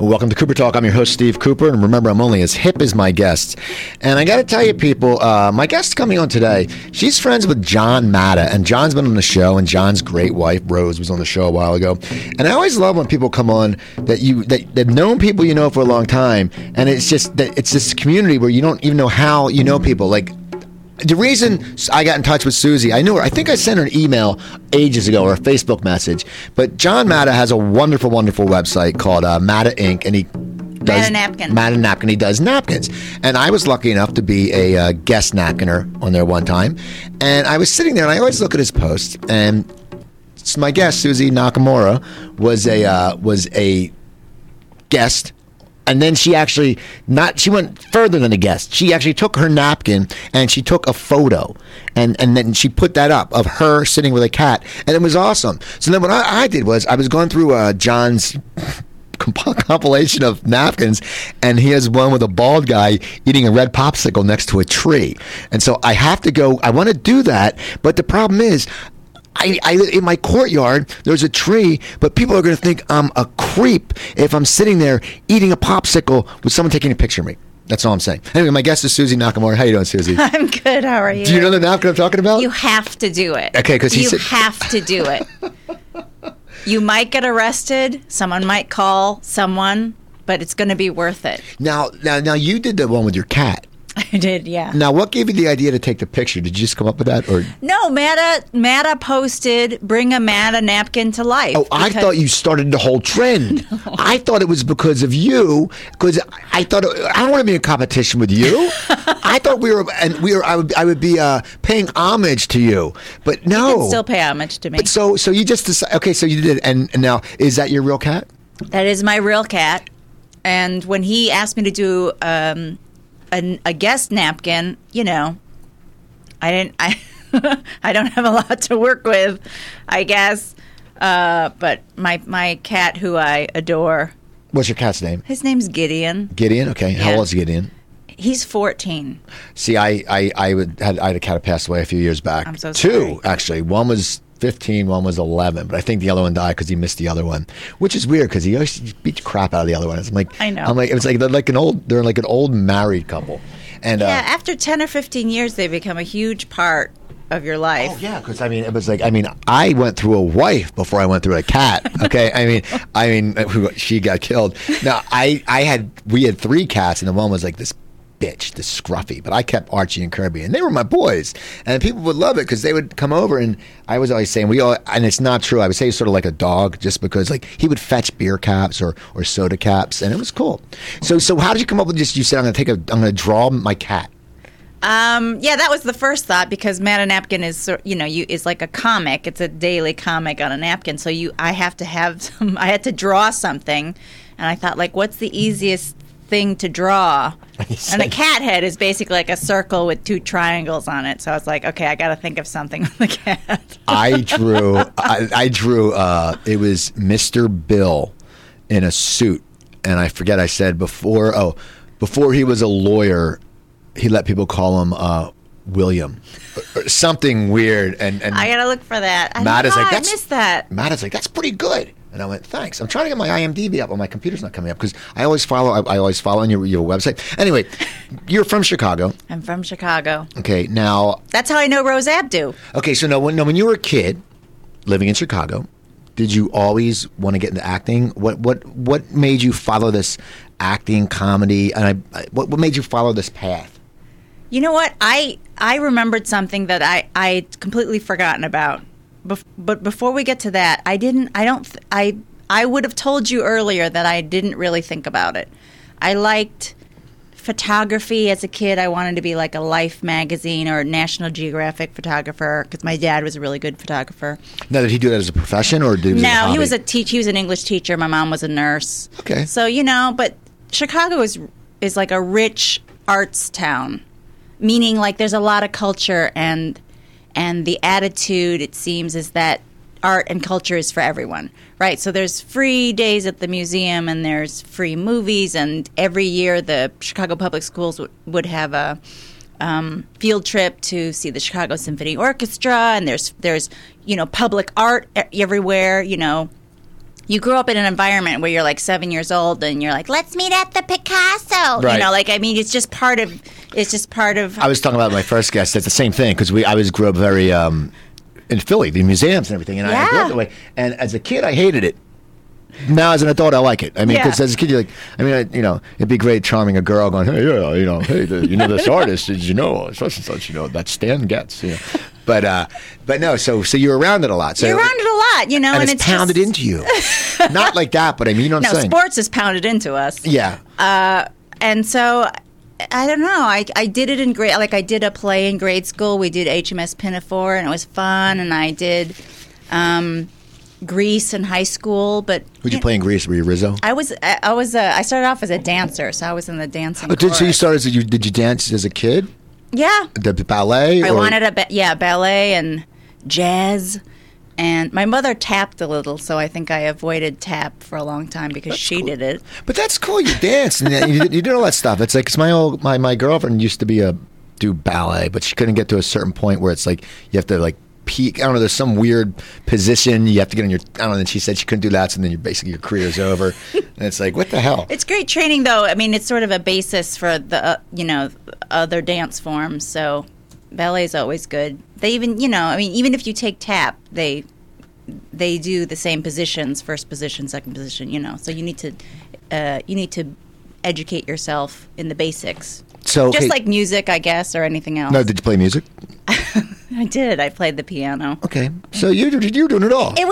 Welcome to Cooper Talk. I'm your host, Steve Cooper, and remember, I'm only as hip as my guests. And I got to tell you, people, my guest coming on today, she's friends with John Matta, and John's been on the show, and John's great wife, Rose, was on the show a while ago. And I always love when people come on that they've known people you know for a long time, and it's just that it's this community where you don't even know how you know people. Like, the reason I got in touch with Susie, I knew her. I think I sent her an email ages ago or a Facebook message. But John Matta has a wonderful, wonderful website called Matta Inc. And he does Matta Napkin. Matta Napkin. He does napkins. And I was lucky enough to be a guest napkiner on there one time. And I was sitting there, and I always look at his posts. And my guest, Susie Nakamura, was a guest. And then she actually she went further than a guest. She actually took her napkin and she took a photo, and then she put that up of her sitting with a cat, and it was awesome. So then what I did was I was going through John's compilation of napkins, and he has one with a bald guy eating a red popsicle next to a tree. And so I have to go. I want to do that, but the problem is, I in my courtyard, there's a tree, but people are going to think I'm a creep if I'm sitting there eating a popsicle with someone taking a picture of me. That's all I'm saying. Anyway, my guest is Susie Nakamura. How you doing, Susie? I'm good. How are you? Do you know the napkin I'm talking about? You have to do it. Okay, because have to do it. You might get arrested. Someone might call someone, but it's going to be worth it. Now, you did the one with your cat. I did, yeah. Now, what gave you the idea to take the picture? Did you just come up with that, or no? Matta posted, "Bring a Matta napkin to life." Oh, I thought you started the whole trend. No. I thought it was because of you. Because I thought I don't want to be in competition with you. I thought we were. I would be paying homage to you, but no, you can still pay homage to me. But so you just decided. Okay, so you did, and now is that your real cat? That is my real cat, and when he asked me to do a guest napkin, you know, I don't have a lot to work with, I guess. But my cat, who I adore. What's your cat's name? His name's Gideon. Gideon, okay. Yeah. How old is Gideon? He's 14. See, I had a cat that passed away a few years back. I'm so sorry. Two, actually. One was 15, one was 11, but I think the other one died because he missed the other one, which is weird because he always beat the crap out of the other one. I know. It was like they're like an old married couple, and after 10 or 15 years, they become a huge part of your life. Oh yeah, because I went through a wife before I went through a cat. Okay, I mean, she got killed. Now we had three cats, and the one was like this bitch, the scruffy, but I kept Archie and Kirby, and they were my boys, and people would love it because they would come over, and I was always saying and it's not true, I would say he's sort of like a dog, just because like he would fetch beer caps or soda caps, and it was cool. So how did you come up with just, you said I'm gonna draw my cat? Yeah, that was the first thought, because Matta Napkin is, you know, is like a comic. It's a daily comic on a napkin, so I had to draw something, and I thought, like, what's the easiest thing to draw? And a cat head is basically like a circle with two triangles on it, so I was like, okay, I gotta think of something with the cat. I drew it was Mr. Bill in a suit, and I forget, I said before he was a lawyer, he let people call him William or something weird, and I gotta look for that. I missed that. Matta's like, that's pretty good. And I went, thanks. I'm trying to get my IMDb up, but my computer's not coming up because I always follow on your website. Anyway, you're from Chicago. I'm from Chicago. Okay, now that's how I know Rose Abdo. Okay, so when you were a kid living in Chicago, did you always want to get into acting? What made you follow this acting, comedy, and what made you follow this path? You know what? I remembered something that I completely forgotten about. But before we get to that, I would have told you earlier that I didn't really think about it. I liked photography as a kid. I wanted to be like a Life magazine or National Geographic photographer because my dad was a really good photographer. Now, did he do that as a profession or did he? No, he was a teacher. He was an English teacher. My mom was a nurse. Okay. So, you know, but Chicago is like a rich arts town, meaning like there's a lot of culture, and the attitude, it seems, is that art and culture is for everyone, right? So there's free days at the museum, and there's free movies, and every year the Chicago Public Schools would have a field trip to see the Chicago Symphony Orchestra, and there's, you know, public art everywhere, you know, you grew up in an environment where you're like 7 years old and you're like, let's meet at the Picasso. Right. You know, like, I mean, it's just part of, I was talking about my first guest. That's the same thing. Cause I grew up very, in Philly, the museums and everything. And I grew up that way. And as a kid, I hated it. Now, as an adult, I like it. I mean, because as a kid, you're like, it'd be great charming a girl going, hey, you know this artist, you know, such and such, that Stan Getz, But no, so you're around it a lot. So you're around it a lot, and it's pounded into you. Not like that, but I mean, you know what I'm saying? No, sports is pounded into us. Yeah. And so, I don't know, I did it in grade, like I did a play in grade school. We did HMS Pinafore, and it was fun, and I did... Grease in high school, but who'd you play in Grease? Were you Rizzo? I started off as a dancer, so I was in the dancing. Did you dance as a kid? Yeah, the ballet. Ballet and jazz. And my mother tapped a little, so I think I avoided tap for a long time because did it. But that's cool. You dance and you did all that stuff. It's like my girlfriend used to do ballet, but she couldn't get to a certain point where it's like you have to like. Peak. I don't know. There's some weird position you have to get in your. I don't know. And she said she couldn't do that, so then your career's over. And it's like, what the hell? It's great training, though. I mean, it's sort of a basis for the other dance forms. So ballet's always good. They even even if you take tap, they do the same positions, first position, second position. So you need to educate yourself in the basics. So just like music, I guess, or anything else. No, did you play music? I did. I played the piano. Okay, so you're doing it all. It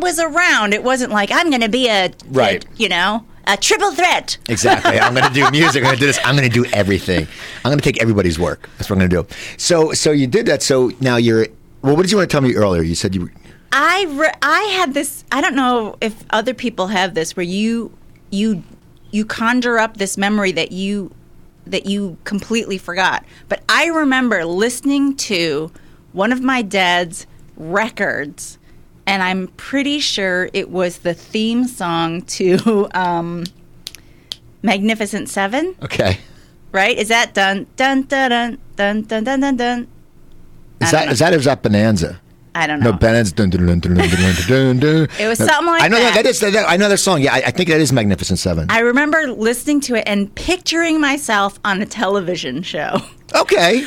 was around. It wasn't like I'm going to be a triple threat. Exactly. I'm going to do music. I'm going to do this. I'm going to do everything. I'm going to take everybody's work. That's what I'm going to do. So you did that. So now what did you want to tell me earlier? You said you. I had this. I don't know if other people have this, where you conjure up this memory that you completely forgot. But I remember listening to one of my dad's records, and I'm pretty sure it was the theme song to Magnificent Seven. Okay. Right? Is that dun dun dun dun dun dun dun dun dun? Is that Bonanza? I don't know. No, Bennett's. Dun, dun, dun, dun, dun, dun, dun, dun. It was something like that. I know that song. Yeah, I think that is Magnificent Seven. I remember listening to it and picturing myself on a television show. Okay.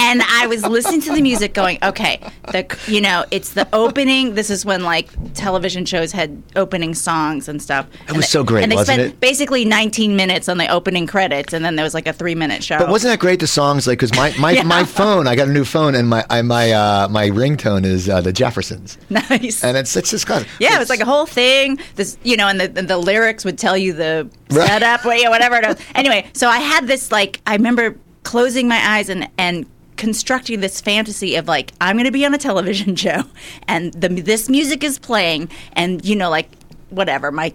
And I was listening to the music going, okay, it's the opening. This is when, like, television shows had opening songs and stuff. It was so great, wasn't it? And they spent basically 19 minutes on the opening credits, and then there was, like, a 3-minute show. But wasn't that great, the songs? Like, because my phone, I got a new phone, and my ringtone is the Jeffersons. Nice. And it's just classic. Yeah, it was like a whole thing. This, and the lyrics would tell you the setup, whatever it was. Anyway, so I had this, like, I remember closing my eyes and constructing this fantasy of, like, I'm going to be on a television show, and this music is playing, and, like, whatever, my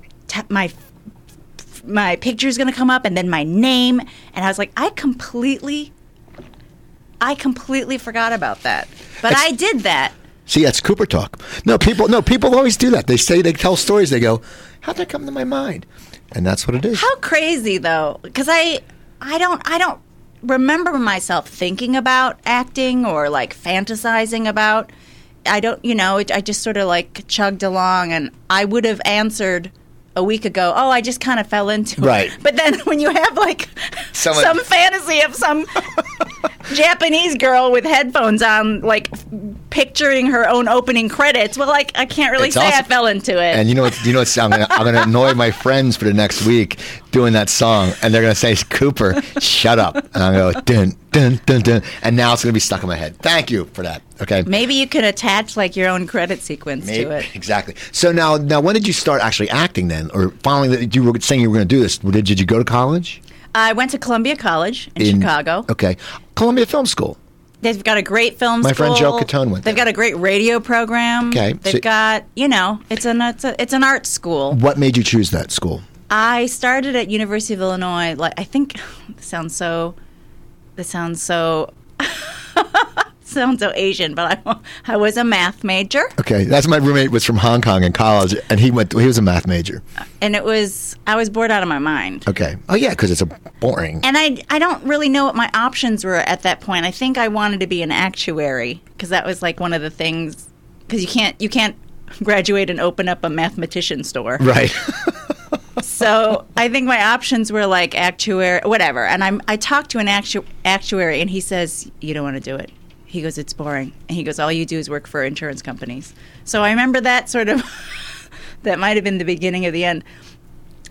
picture's going to come up, and then my name, and I was like, I completely forgot about that. But I did that. See, that's Cooper talk. No, people always do that. They say, they tell stories, they go, how'd that come to my mind? And that's what it is. How crazy, though, because I don't remember myself thinking about acting or, like, fantasizing about. I don't, I just sort of, like, chugged along, and I would have answered a week ago, I just kind of fell into it. But then when you have, like, some fantasy of some Japanese girl with headphones on, like, picturing her own opening credits, well, like, I can't really say awesome. I fell into it. And you know what? I'm going to annoy my friends for the next week doing that song, and they're going to say, Cooper, shut up. And I'm going to go, dun, dun, dun, dun. And now it's going to be stuck in my head. Thank you for that. Okay. Maybe you could attach, like, your own credit sequence to it. Exactly. So now, when did you start actually acting then? Or following that, you were saying you were going to do this. Did you go to college? I went to Columbia College in Chicago. Okay. Columbia Film School. They've got a great film school. My friend Joe Catone went there. They've got a great radio program. Okay. They've got, it's an art school. What made you choose that school? I started at University of Illinois. Like, I think sounds so Asian, but I was a math major. Okay, that's my roommate was from Hong Kong in college, and he was a math major. And I was bored out of my mind. Okay. Oh yeah, because it's a boring. And I don't really know what my options were at that point. I think I wanted to be an actuary because that was like one of the things, because you can't graduate and open up a mathematician store. Right. So I think my options were like actuary, whatever. And I talked to an actuary, and he says, you don't want to do it. He goes, it's boring. And he goes, all you do is work for insurance companies. So I remember that sort of, that might have been the beginning of the end.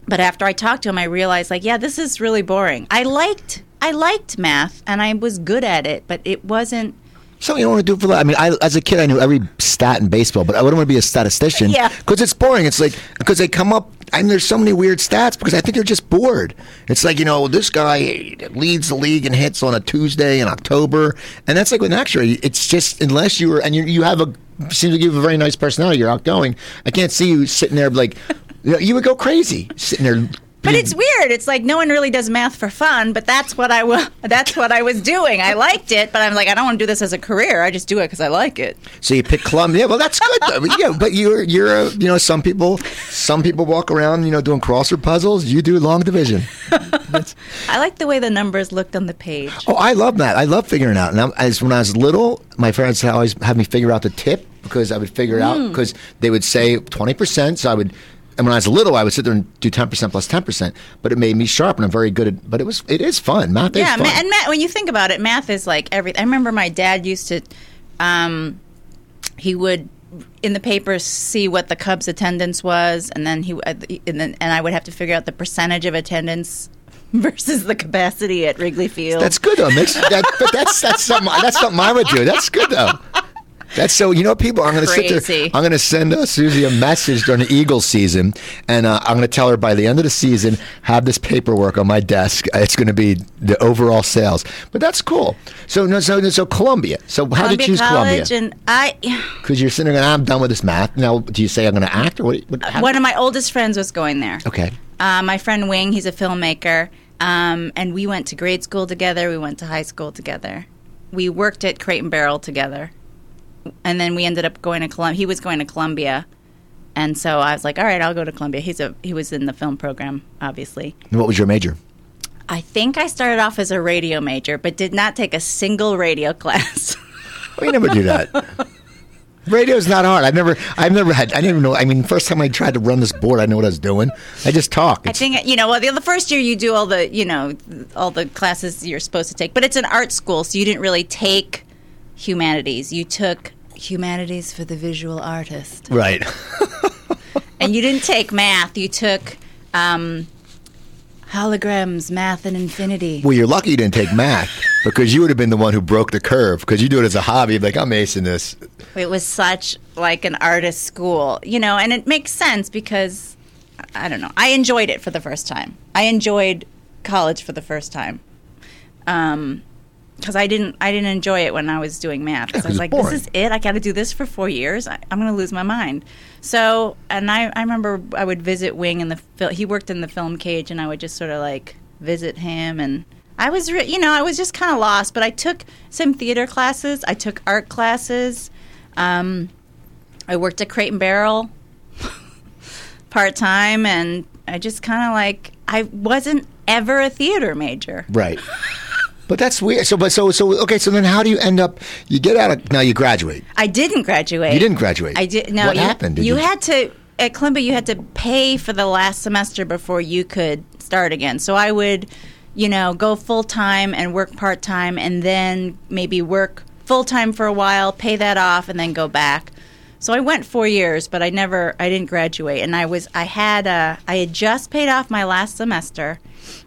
But after I talked to him, I realized, like, yeah, this is really boring. I liked math, and I was good at it, but it wasn't. So you don't want to do for life. I mean, as a kid, I knew every stat in baseball, but I wouldn't want to be a statistician. Yeah. Because it's boring. It's like, because they come up, and there's so many weird stats, because I think they're just bored. It's like, you know, this guy leads the league in hits on a Tuesday in October. And that's like with an actuary. It's just, unless you were, and you have a, seems like you have a very nice personality, you're outgoing. I can't see you sitting there like, you would go crazy sitting there. But it's weird. It's like no one really does math for fun, but that's what I was doing. I liked it, but I'm like, I don't want to do this as a career. I just do it because I like it. So you pick Columbia. Yeah, well, that's good, though. Yeah, but you're you know, some people walk around, you know, doing crossword puzzles. You do long division. I like the way the numbers looked on the page. Oh, I love that. I love figuring out. And when I was little, my parents always had me figure out the tip, because I would figure it out, because they would say 20%, so I would. And when I was little, I would sit there and do 10% plus 10%, but it made me sharp, and I'm very good at. But it is fun. Math is fun. Yeah, and when you think about it, math is like everything. I remember my dad used to, he would in the papers see what the Cubs attendance was, and then I would have to figure out the percentage of attendance versus the capacity at Wrigley Field. That's good though. That's something I would do. That's good though. That's so, you know, people, I'm going to sit there, I'm going to send Susie a message during the Eagles season, and I'm going to tell her by the end of the season, have this paperwork on my desk. It's going to be the overall sales. But that's cool. So Columbia. So how did you choose Columbia? And I, because you're sitting there going, I'm done with this math. Now, do you say I'm going to act? Or what? One of my oldest friends was going there. Okay. My friend Wing, he's a filmmaker, and we went to grade school together. We went to high school together. We worked at Crate and Barrel together. And then we ended up going to Columbia. He was going to Columbia, and so I was like, "All right, I'll go to Columbia." He was in the film program, obviously. And what was your major? I think I started off as a radio major, but did not take a single radio class. We never do that. Radio's not hard. I've never had. I didn't even know. I mean, first time I tried to run this board, I know what I was doing. I just talk. I think, you know. Well, the first year you do all the classes you're supposed to take, but it's an art school, so you didn't really take. Humanities. You took humanities for the visual artist. Right. And you didn't take math. You took holograms, math, and infinity. Well, you're lucky you didn't take math, because you would have been the one who broke the curve, because you do it as a hobby. Like, I'm acing this. It was such like an artist school, you know, and it makes sense because, I don't know, I enjoyed it for the first time. I enjoyed college for the first time. Because I didn't enjoy it when I was doing math. Because I was like, this is it? I got to do this for 4 years? I'm going to lose my mind. So, and I remember I would visit Wing in he worked in the film cage, and I would just sort of like visit him. And I was, I was just kind of lost. But I took some theater classes. I took art classes. I worked at Crate and Barrel part-time. And I just kind of like, I wasn't ever a theater major. Right. But that's weird. So okay. So then, how do you end up? You get out of now. You graduate. I didn't graduate. You didn't graduate. I did. No. What happened? Did you had to at Columbia. You had to pay for the last semester before you could start again. So I would, go full time and work part time, and then maybe work full time for a while, pay that off, and then go back. So I went 4 years, but I didn't graduate, and I had just paid off my last semester.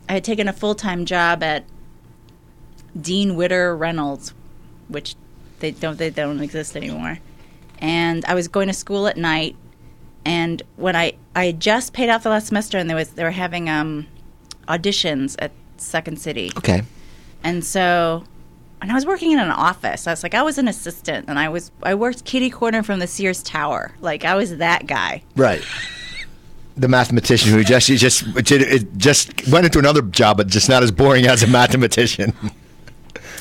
I had taken a full time job at Dean Witter Reynolds, which they don't exist anymore. And I was going to school at night, and when I had just paid off the last semester, and they were having auditions at Second City. Okay. And I was working in an office. I was like, I was an assistant, and I worked kitty corner from the Sears Tower. Like, I was that guy. Right. The mathematician who just went into another job, but just not as boring as a mathematician.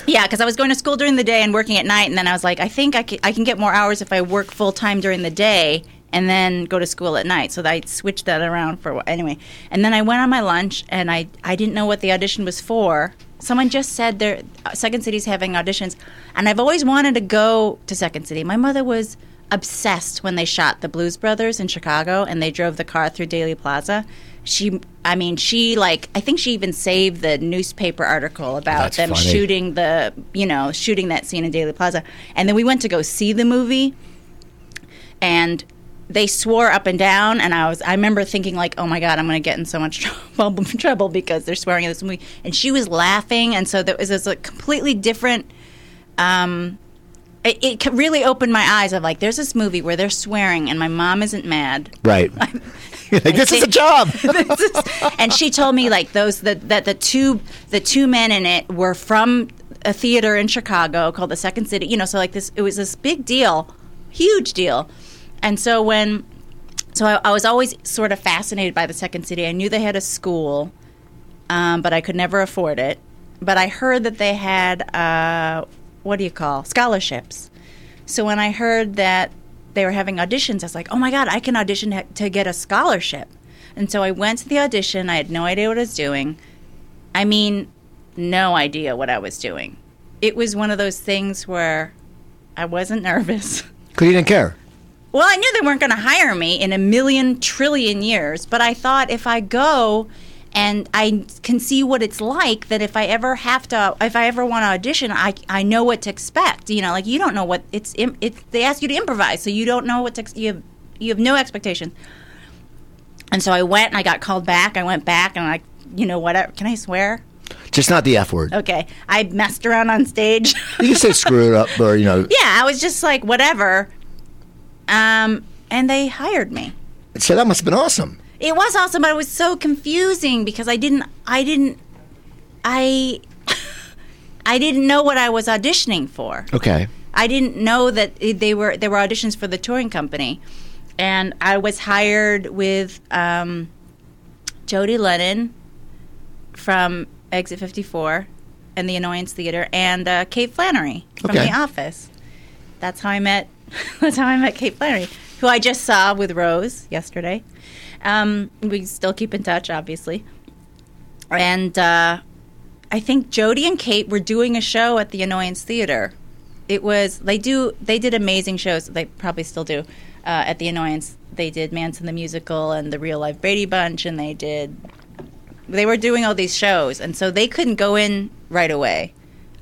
Yeah, because I was going to school during the day and working at night, and then I was like, I think I can get more hours if I work full-time during the day and then go to school at night. So I switched that around for a while. Anyway, and then I went on my lunch, and I didn't know what the audition was for. Someone just said Second City's having auditions, and I've always wanted to go to Second City. My mother was obsessed when they shot the Blues Brothers in Chicago and they drove the car through Daly Plaza. I think she even saved the newspaper article about them shooting shooting that scene in Daly Plaza. And then we went to go see the movie and they swore up and down, and I remember thinking, like, oh my God, I'm going to get in so much trouble because they're swearing in this movie. And she was laughing, and so that was a completely different, it really opened my eyes of, like, there's this movie where they're swearing and my mom isn't mad. Right. This is a job. And she told me, like, the two men in it were from a theater in Chicago called the Second City, so, like, it was this big deal, huge deal. And so I was always sort of fascinated by the Second City. I knew they had a school, but I could never afford it. But I heard that they had, scholarships. So when I heard that they were having auditions, I was like, oh my God, I can audition to get a scholarship. And so I went to the audition. I had no idea what I was doing. I mean, no idea what I was doing. It was one of those things where I wasn't nervous. Because you didn't care. Well, I knew they weren't going to hire me in a million trillion years, but I thought if I go and I can see what it's like, that if I ever want to audition, I know what to expect. Like, you don't know what it's they ask you to improvise, so you don't know what to, you have no expectations. And so I went and I got called back. I went back and whatever. Can I swear? Just not the F word. Okay. I messed around on stage. You can say screw it up or. Yeah, I was just like, whatever. And they hired me. So that must have been awesome. It was awesome, but it was so confusing because I didn't know what I was auditioning for. Okay. I didn't know that there were auditions for the touring company, and I was hired with Jody Lennon from Exit 54 and the Annoyance Theater, and Kate Flannery from The Office. That's how I met Kate Flannery, who I just saw with Rose yesterday. We still keep in touch, obviously. And I think Jody and Kate were doing a show at the Annoyance Theater. They did amazing shows. They probably still do. At the Annoyance, they did Manson the Musical and the Real Life Brady Bunch, and they were doing all these shows, and so they couldn't go in right away.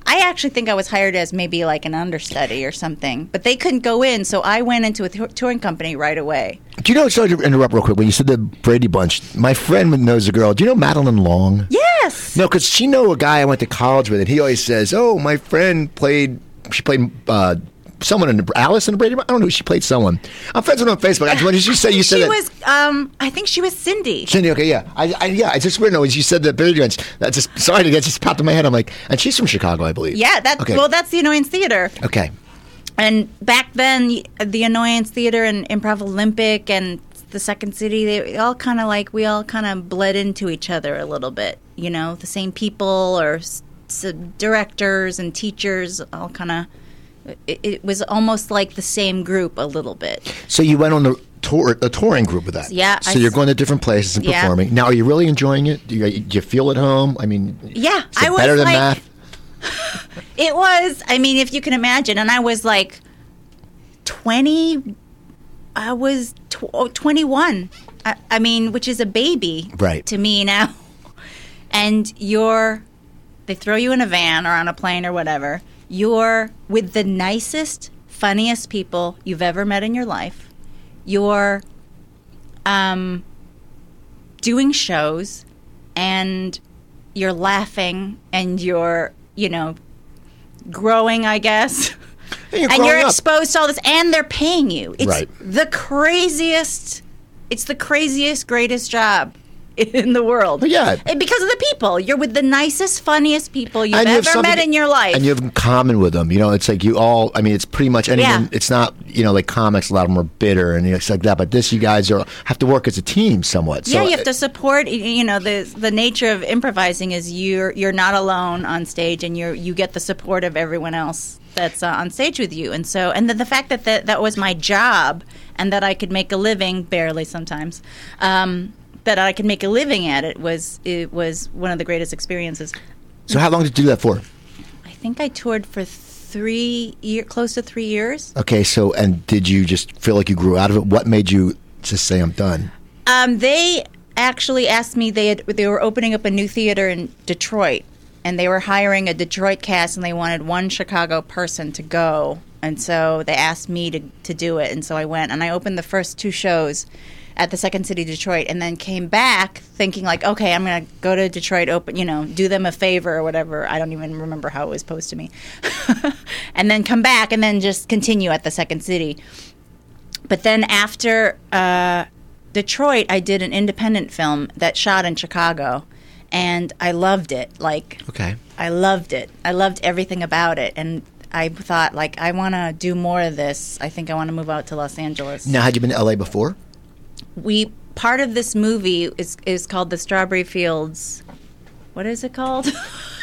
I actually think I was hired as maybe like an understudy or something, but they couldn't go in, so I went into a touring company right away. Do you know, sorry to interrupt real quick, when you said the Brady Bunch, my friend knows a girl. Do you know Madeline Long? Yes. No, because she knows a guy I went to college with, and he always says, oh, my friend she played someone in Alice in the Brady Bunch. I don't know who she played. Someone I'm friends with her on Facebook. I just wanted you said she that. Was. I think she was Cindy. Cindy. Okay. Yeah. I just want to know when you said the Brady Bunch. That just popped in my head. I'm like, and she's from Chicago, I believe. Yeah. That. Okay. Well, that's the Annoyance Theater. Okay. And back then, the Annoyance Theater and Improv Olympic and the Second City, we all kind of bled into each other a little bit. The same people or directors and teachers, all kind of. It was almost like the same group a little bit. So you went on a touring group with that. Yeah. So you're going to different places and performing. Now, are you really enjoying it? Do you feel at home? I mean, yeah, is it better than math? It was. I mean, if you can imagine. And I was like 20. I was 21. I mean, which is a baby to me now. And they throw you in a van or on a plane or whatever. You're with the nicest, funniest people you've ever met in your life. You're doing shows, and you're laughing, and you're, growing, I guess. And you're exposed to all this, and they're paying you. It's the craziest, greatest job in the world. Yeah. Because of the people. You're with the nicest, funniest people you've ever met in your life. And you have in common with them. It's like you all, I mean, it's pretty much anyone. Yeah. It's not, like comics, a lot of them are bitter and it's like that. But this, you guys have to work as a team somewhat. So, yeah, you have to support, the nature of improvising is you're not alone on stage, and you get the support of everyone else that's on stage with you. And so, and then the fact that that was my job and that I could make a living, barely sometimes, that I could make a living at it was one of the greatest experiences. So how long did you do that for? I think I toured for close to 3 years. Okay, so, and did you just feel like you grew out of it? What made you just say, I'm done? They actually asked me, they were opening up a new theater in Detroit, and they were hiring a Detroit cast, and they wanted one Chicago person to go. And so they asked me to do it, and so I went. And I opened the first 2 shows at the Second City Detroit, and then came back thinking, like, okay, I'm going to go to Detroit, open, you know, do them a favor or whatever. I don't even remember how it was posed to me. And then come back and then just continue at the Second City. But then after Detroit, I did an independent film that shot in Chicago, and I loved it. Like, okay. I loved it. I loved everything about it. And I thought, like, I want to do more of this. I think I want to move out to Los Angeles. Now, had you been to L.A. before? Part of this movie is called The Strawberry Fields. What is it called?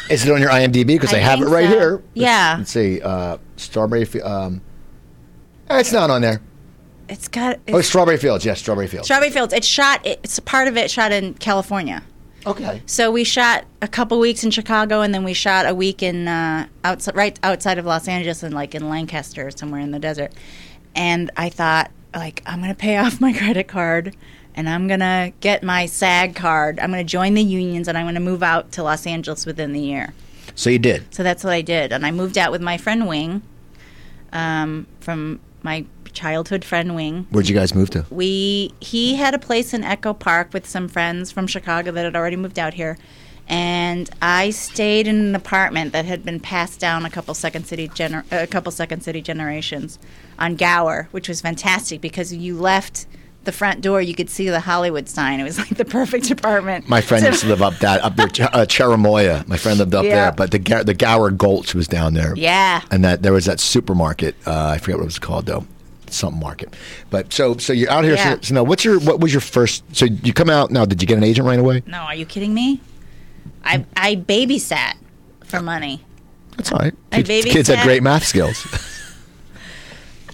Is it on your IMDb? Because I have it right here. Let's see. Strawberry Fields. It's not on there. It's got... Strawberry Fields. Yes, Strawberry Fields. Strawberry Fields. It's part of it shot in California. Okay. So we shot a couple weeks in Chicago, and then we shot a week in outside of Los Angeles, and like in Lancaster or somewhere in the desert. And I thought, like, I'm going to pay off my credit card, and I'm going to get my SAG card. I'm going to join the unions, and I'm going to move out to Los Angeles within the year. So you did. So that's what I did. And I moved out with my friend Wing, from my childhood friend Wing. Where'd you guys move to? He had a place in Echo Park with some friends from Chicago that had already moved out here. And I stayed in an apartment that had been passed down a couple Second City generations on Gower, which was fantastic because you left the front door, you could see the Hollywood sign. It was like the perfect apartment. My friend used to live up there, Cherimoya. My friend lived up there, but the Gower Gulch was down there. Yeah, and there was that supermarket. I forget what it was called though, something market. But so you're out here. Yeah. So now, what was your first? So you come out now. Did you get an agent right away? No, are you kidding me? I babysat for money. That's all right. Kids had great math skills.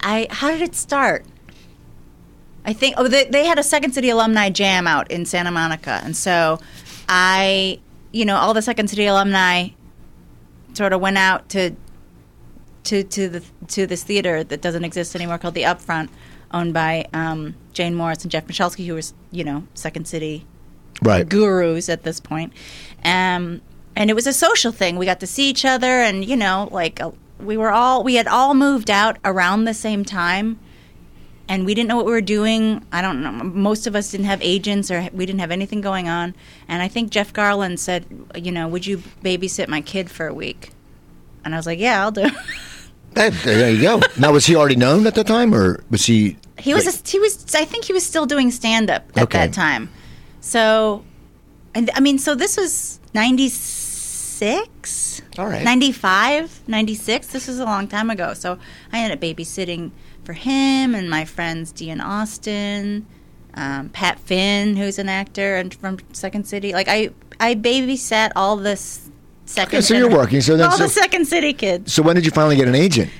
How did it start? I think they had a Second City alumni jam out in Santa Monica, and so I, you know, all the Second City alumni sort of went out to this theater that doesn't exist anymore called the Upfront, owned by Jane Morris and Jeff Michalski, who was, you know, Second City. Right. Gurus at this point. And it was a social thing. We got to see each other, and, you know, like we had all moved out around the same time, and we didn't know what we were doing. I don't know. Most of us didn't have agents, or we didn't have anything going on. And I think Jeff Garland said, you know, would you babysit my kid for a week? And I was like, yeah, I'll do it. There you go. Now, was he already known at the time, or was he? I think he was still doing stand-up at that time. So, I mean, so this was 96? All right. 95, 96? This was a long time ago. So I ended up babysitting for him and my friends Dean Austin, Pat Finn, who's an actor and from Second City. Like, I babysat all the Second City. Okay, so you're working. So that's all the Second City kids. So when did you finally get an agent?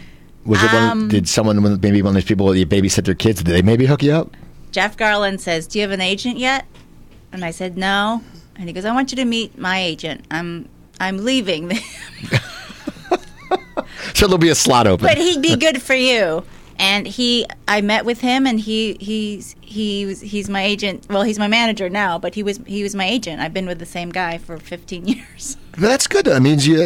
Was it maybe one of those people that you babysit their kids, did they maybe hook you up? Jeff Garland says, do you have an agent yet? And I said, no. And he goes, I want you to meet my agent. I'm leaving. So there'll be a slot open. But he'd be good for you. And I met with him, and he's my agent. Well, he's my manager now, but he was my agent. I've been with the same guy for 15 years. That's good. That means you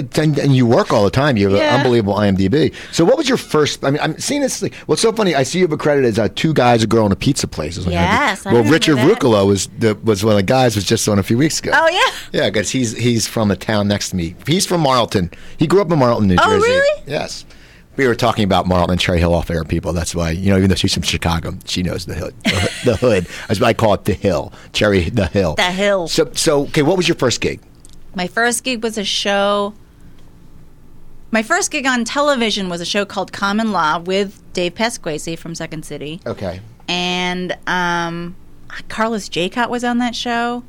work all the time. You have an unbelievable IMDb. So what was your first? I mean, I'm seeing this. Like, what's so funny? I see you've accredited as two guys, a girl, and a pizza place. Like, yes. Well, Richard Rucolo was one of the guys. Was just on a few weeks ago. Oh yeah. Yeah, because he's from a town next to me. He's from Marlton. He grew up in Marlton, New Jersey. Oh really? Yes. We were talking about Marlton and Cherry Hill off air, people. That's why, you know, even though she's from Chicago, she knows the hood. The hood. That's why I call it the hill. Cherry, the hill. The hill. So, okay, what was your first gig? My first gig was a show. My first gig on television was a show called Common Law with Dave Pasquasi from Second City. Okay. And Carlos Jacot was on that show.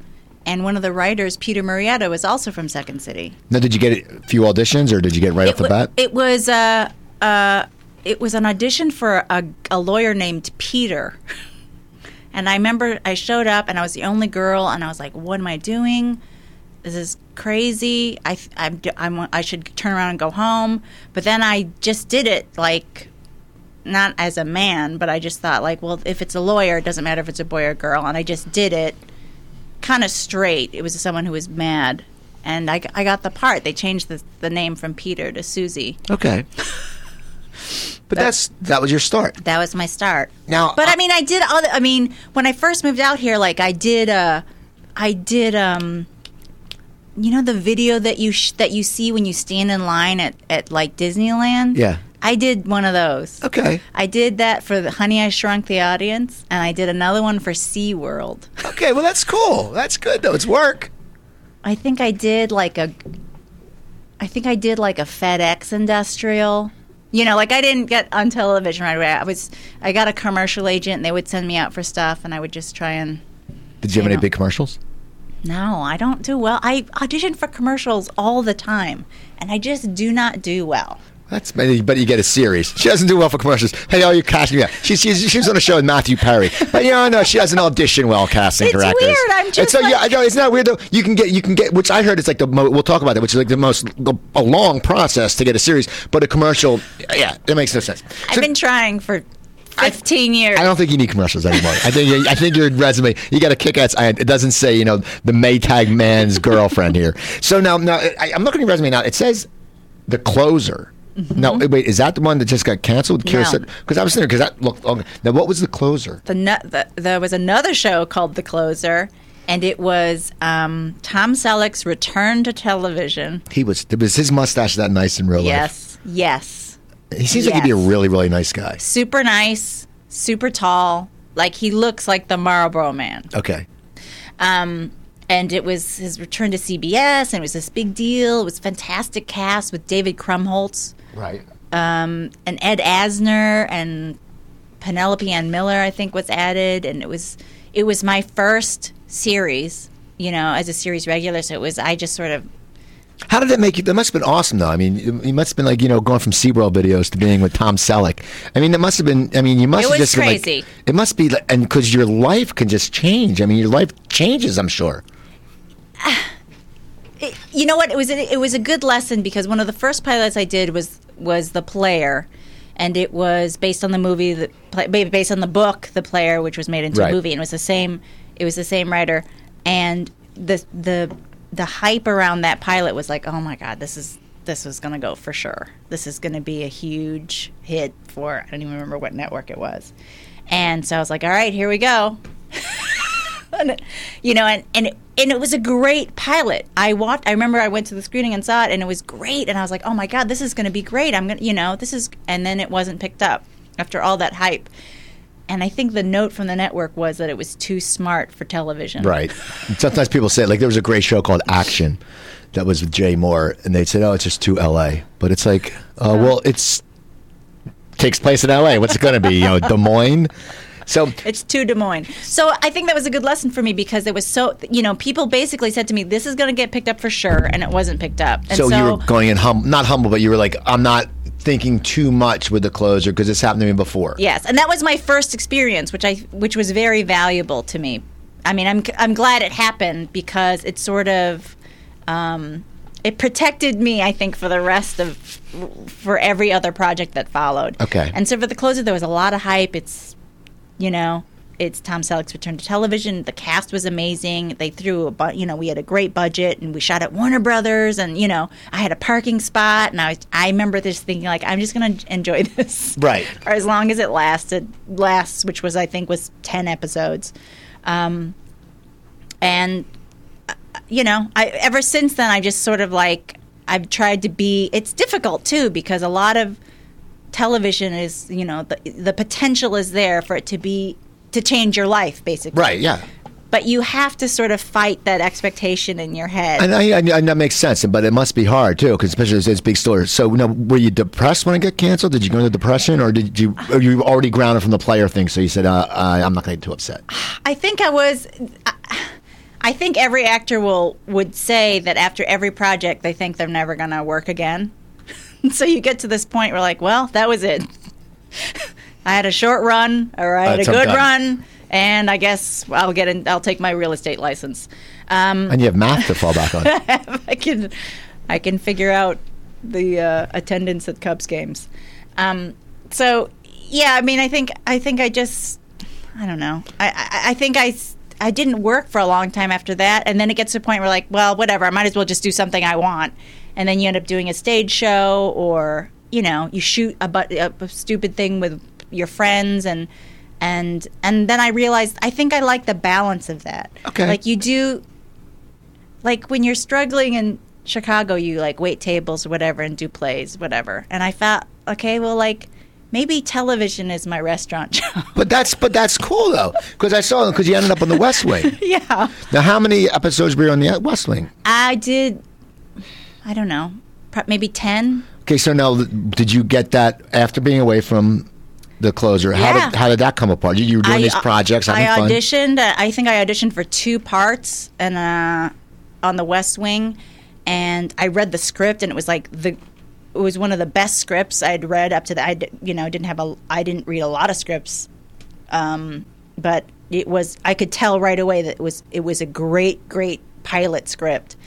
And one of the writers, Peter Murrieta, was also from Second City. Now, did you get a few auditions, or did you get right off the bat? It was... it was an audition for a lawyer named Peter. And I remember I showed up, and I was the only girl, and I was like, what am I doing? this is crazy. I should turn around and go home. But then I just did it, like, not as a man, but I just thought, like, well, if it's a lawyer, it doesn't matter if it's a boy or girl. And I just did it kind of straight. It was someone who was mad. And I got the part. They changed the name from Peter to Susie. Okay. But that was your start. That was my start. Now, but when I first moved out here, like, I did you know the video that you see when you stand in line at like Disneyland? Yeah. I did one of those. Okay. I did that for the Honey, I Shrunk the Audience, and I did another one for SeaWorld. Okay, well, that's cool. That's good, though. It's work. I think I did like a FedEx industrial. You know, like, I didn't get on television right away. I got a commercial agent, and they would send me out for stuff, and I would just try and... Did you have any big commercials? No, I don't do well. I audition for commercials all the time, and I just do not do well. That's maybe, but you get a series. She doesn't do well for commercials. Hey, oh, you're casting me out. She was on a show with Matthew Perry. But you know, no, she doesn't audition well casting for actors. It's weird. I'm just. And so, like... yeah, I know it's not weird though. You can get, which I heard it's like we'll talk about that, which is like a long process to get a series, but a commercial, yeah, that makes no sense. I've been trying for 15 years. I don't think you need commercials anymore. I think your resume, you got a kick-ass. It doesn't say, you know, the Maytag man's girlfriend here. So now I'm looking at your resume now. It says The Closer. Mm-hmm. No, wait, is that the one that just got canceled? Because no. I was thinking, because that looked... Okay. Now, what was The Closer? There was another show called The Closer, and it was Tom Selleck's return to television. Was his mustache that nice in real life? Yes. He seems like he'd be a really, really nice guy. Super nice, super tall. Like, he looks like the Marlboro Man. Okay. And it was his return to CBS, and it was this big deal. It was a fantastic cast with David Krumholtz. Right. And Ed Asner and Penelope Ann Miller, I think, was added. And it was my first series, you know, as a series regular. So it was, I just sort of... How did that make you... That must have been awesome, though. I mean, you must have been, like, you know, going from SeaWorld videos to being with Tom Selleck. I mean, that must have been... I mean, you must have just been, like... It was crazy. It must be... Like, and because your life can just change. I mean, your life changes, I'm sure. You know what? It was a good lesson, because one of the first pilots I did was The Player, and it was based on the movie, based on the book The Player, which was made into a movie, and it was the same writer, and the hype around that pilot was like, oh my God, this was going to go for sure. This is going to be a huge hit for, I don't even remember what network it was, and so I was like, all right, here we go. You know, and it was a great pilot. I remember I went to the screening and saw it, and it was great. And I was like, oh my God, this is going to be great. And then it wasn't picked up after all that hype. And I think the note from the network was that it was too smart for television. Right. Sometimes people say, like, there was a great show called Action that was with Jay Moore, and they'd say, oh, it's just too L.A. But it's like, well, it takes place in L.A. What's it going to be? You know, Des Moines? So it's too Des Moines. So I think that was a good lesson for me, because it was so, you know, people basically said to me, this is going to get picked up for sure, and it wasn't picked up. And so you were going in not humble, but you were like, I'm not thinking too much with The Closer, because it's happened to me before. Yes, and that was my first experience, which was very valuable to me. I mean, I'm glad it happened, because it sort of it protected me, I think, for the rest of for every other project that followed. Okay. And so for The Closer, there was a lot of hype. You know, it's Tom Selleck's return to television. The cast was amazing. They threw we had a great budget, and we shot at Warner Brothers, and, you know, I had a parking spot, and I remember just thinking, like, I'm just going to enjoy this. Right. Or as long as it lasts, which was, I think, was 10 episodes. And, you know, ever since then, I just sort of, like, I've tried to be, it's difficult, too, because a lot of television is, you know, the potential is there for it to change your life, basically. Right, yeah. But you have to sort of fight that expectation in your head. And that makes sense, but it must be hard, too, because especially as big stories. So, now, were you depressed when it got canceled? Did you go into depression, or were you already grounded from The Player thing, so you said, I'm not going to get too upset? I think I was... I think every actor would say that after every project, they think they're never going to work again. So you get to this point where, like, well, that was it. I had a short run, or I had a good run, and I guess I'll get in. I'll take my real estate license. And you have math to fall back on. I can figure out the attendance at Cubs games. So yeah, I mean, I think I don't know. I think I didn't work for a long time after that, and then it gets to a point where like, well, whatever, I might as well just do something I want, and then you end up doing a stage show, or you know, you shoot a stupid thing with your friends, and then I realized I think I like the balance of that. Okay, like you do, like when you're struggling in Chicago, you like wait tables or whatever and do plays, whatever, and I felt okay, well, like, maybe television is my restaurant job. But that's cool though, because I saw them, because you ended up on the West Wing. Yeah. Now, how many episodes were you on the West Wing? I did, I don't know, maybe 10. Okay, so now, did you get that after being away from The Closer? Yeah. How did that come apart? You were doing these projects. I auditioned. Fun? I think I auditioned for 2 parts, and on the West Wing, and I read the script, and it was like the. It was one of the best scripts I'd read up to that. I didn't read a lot of scripts, but it was. I could tell right away that it was a great pilot script,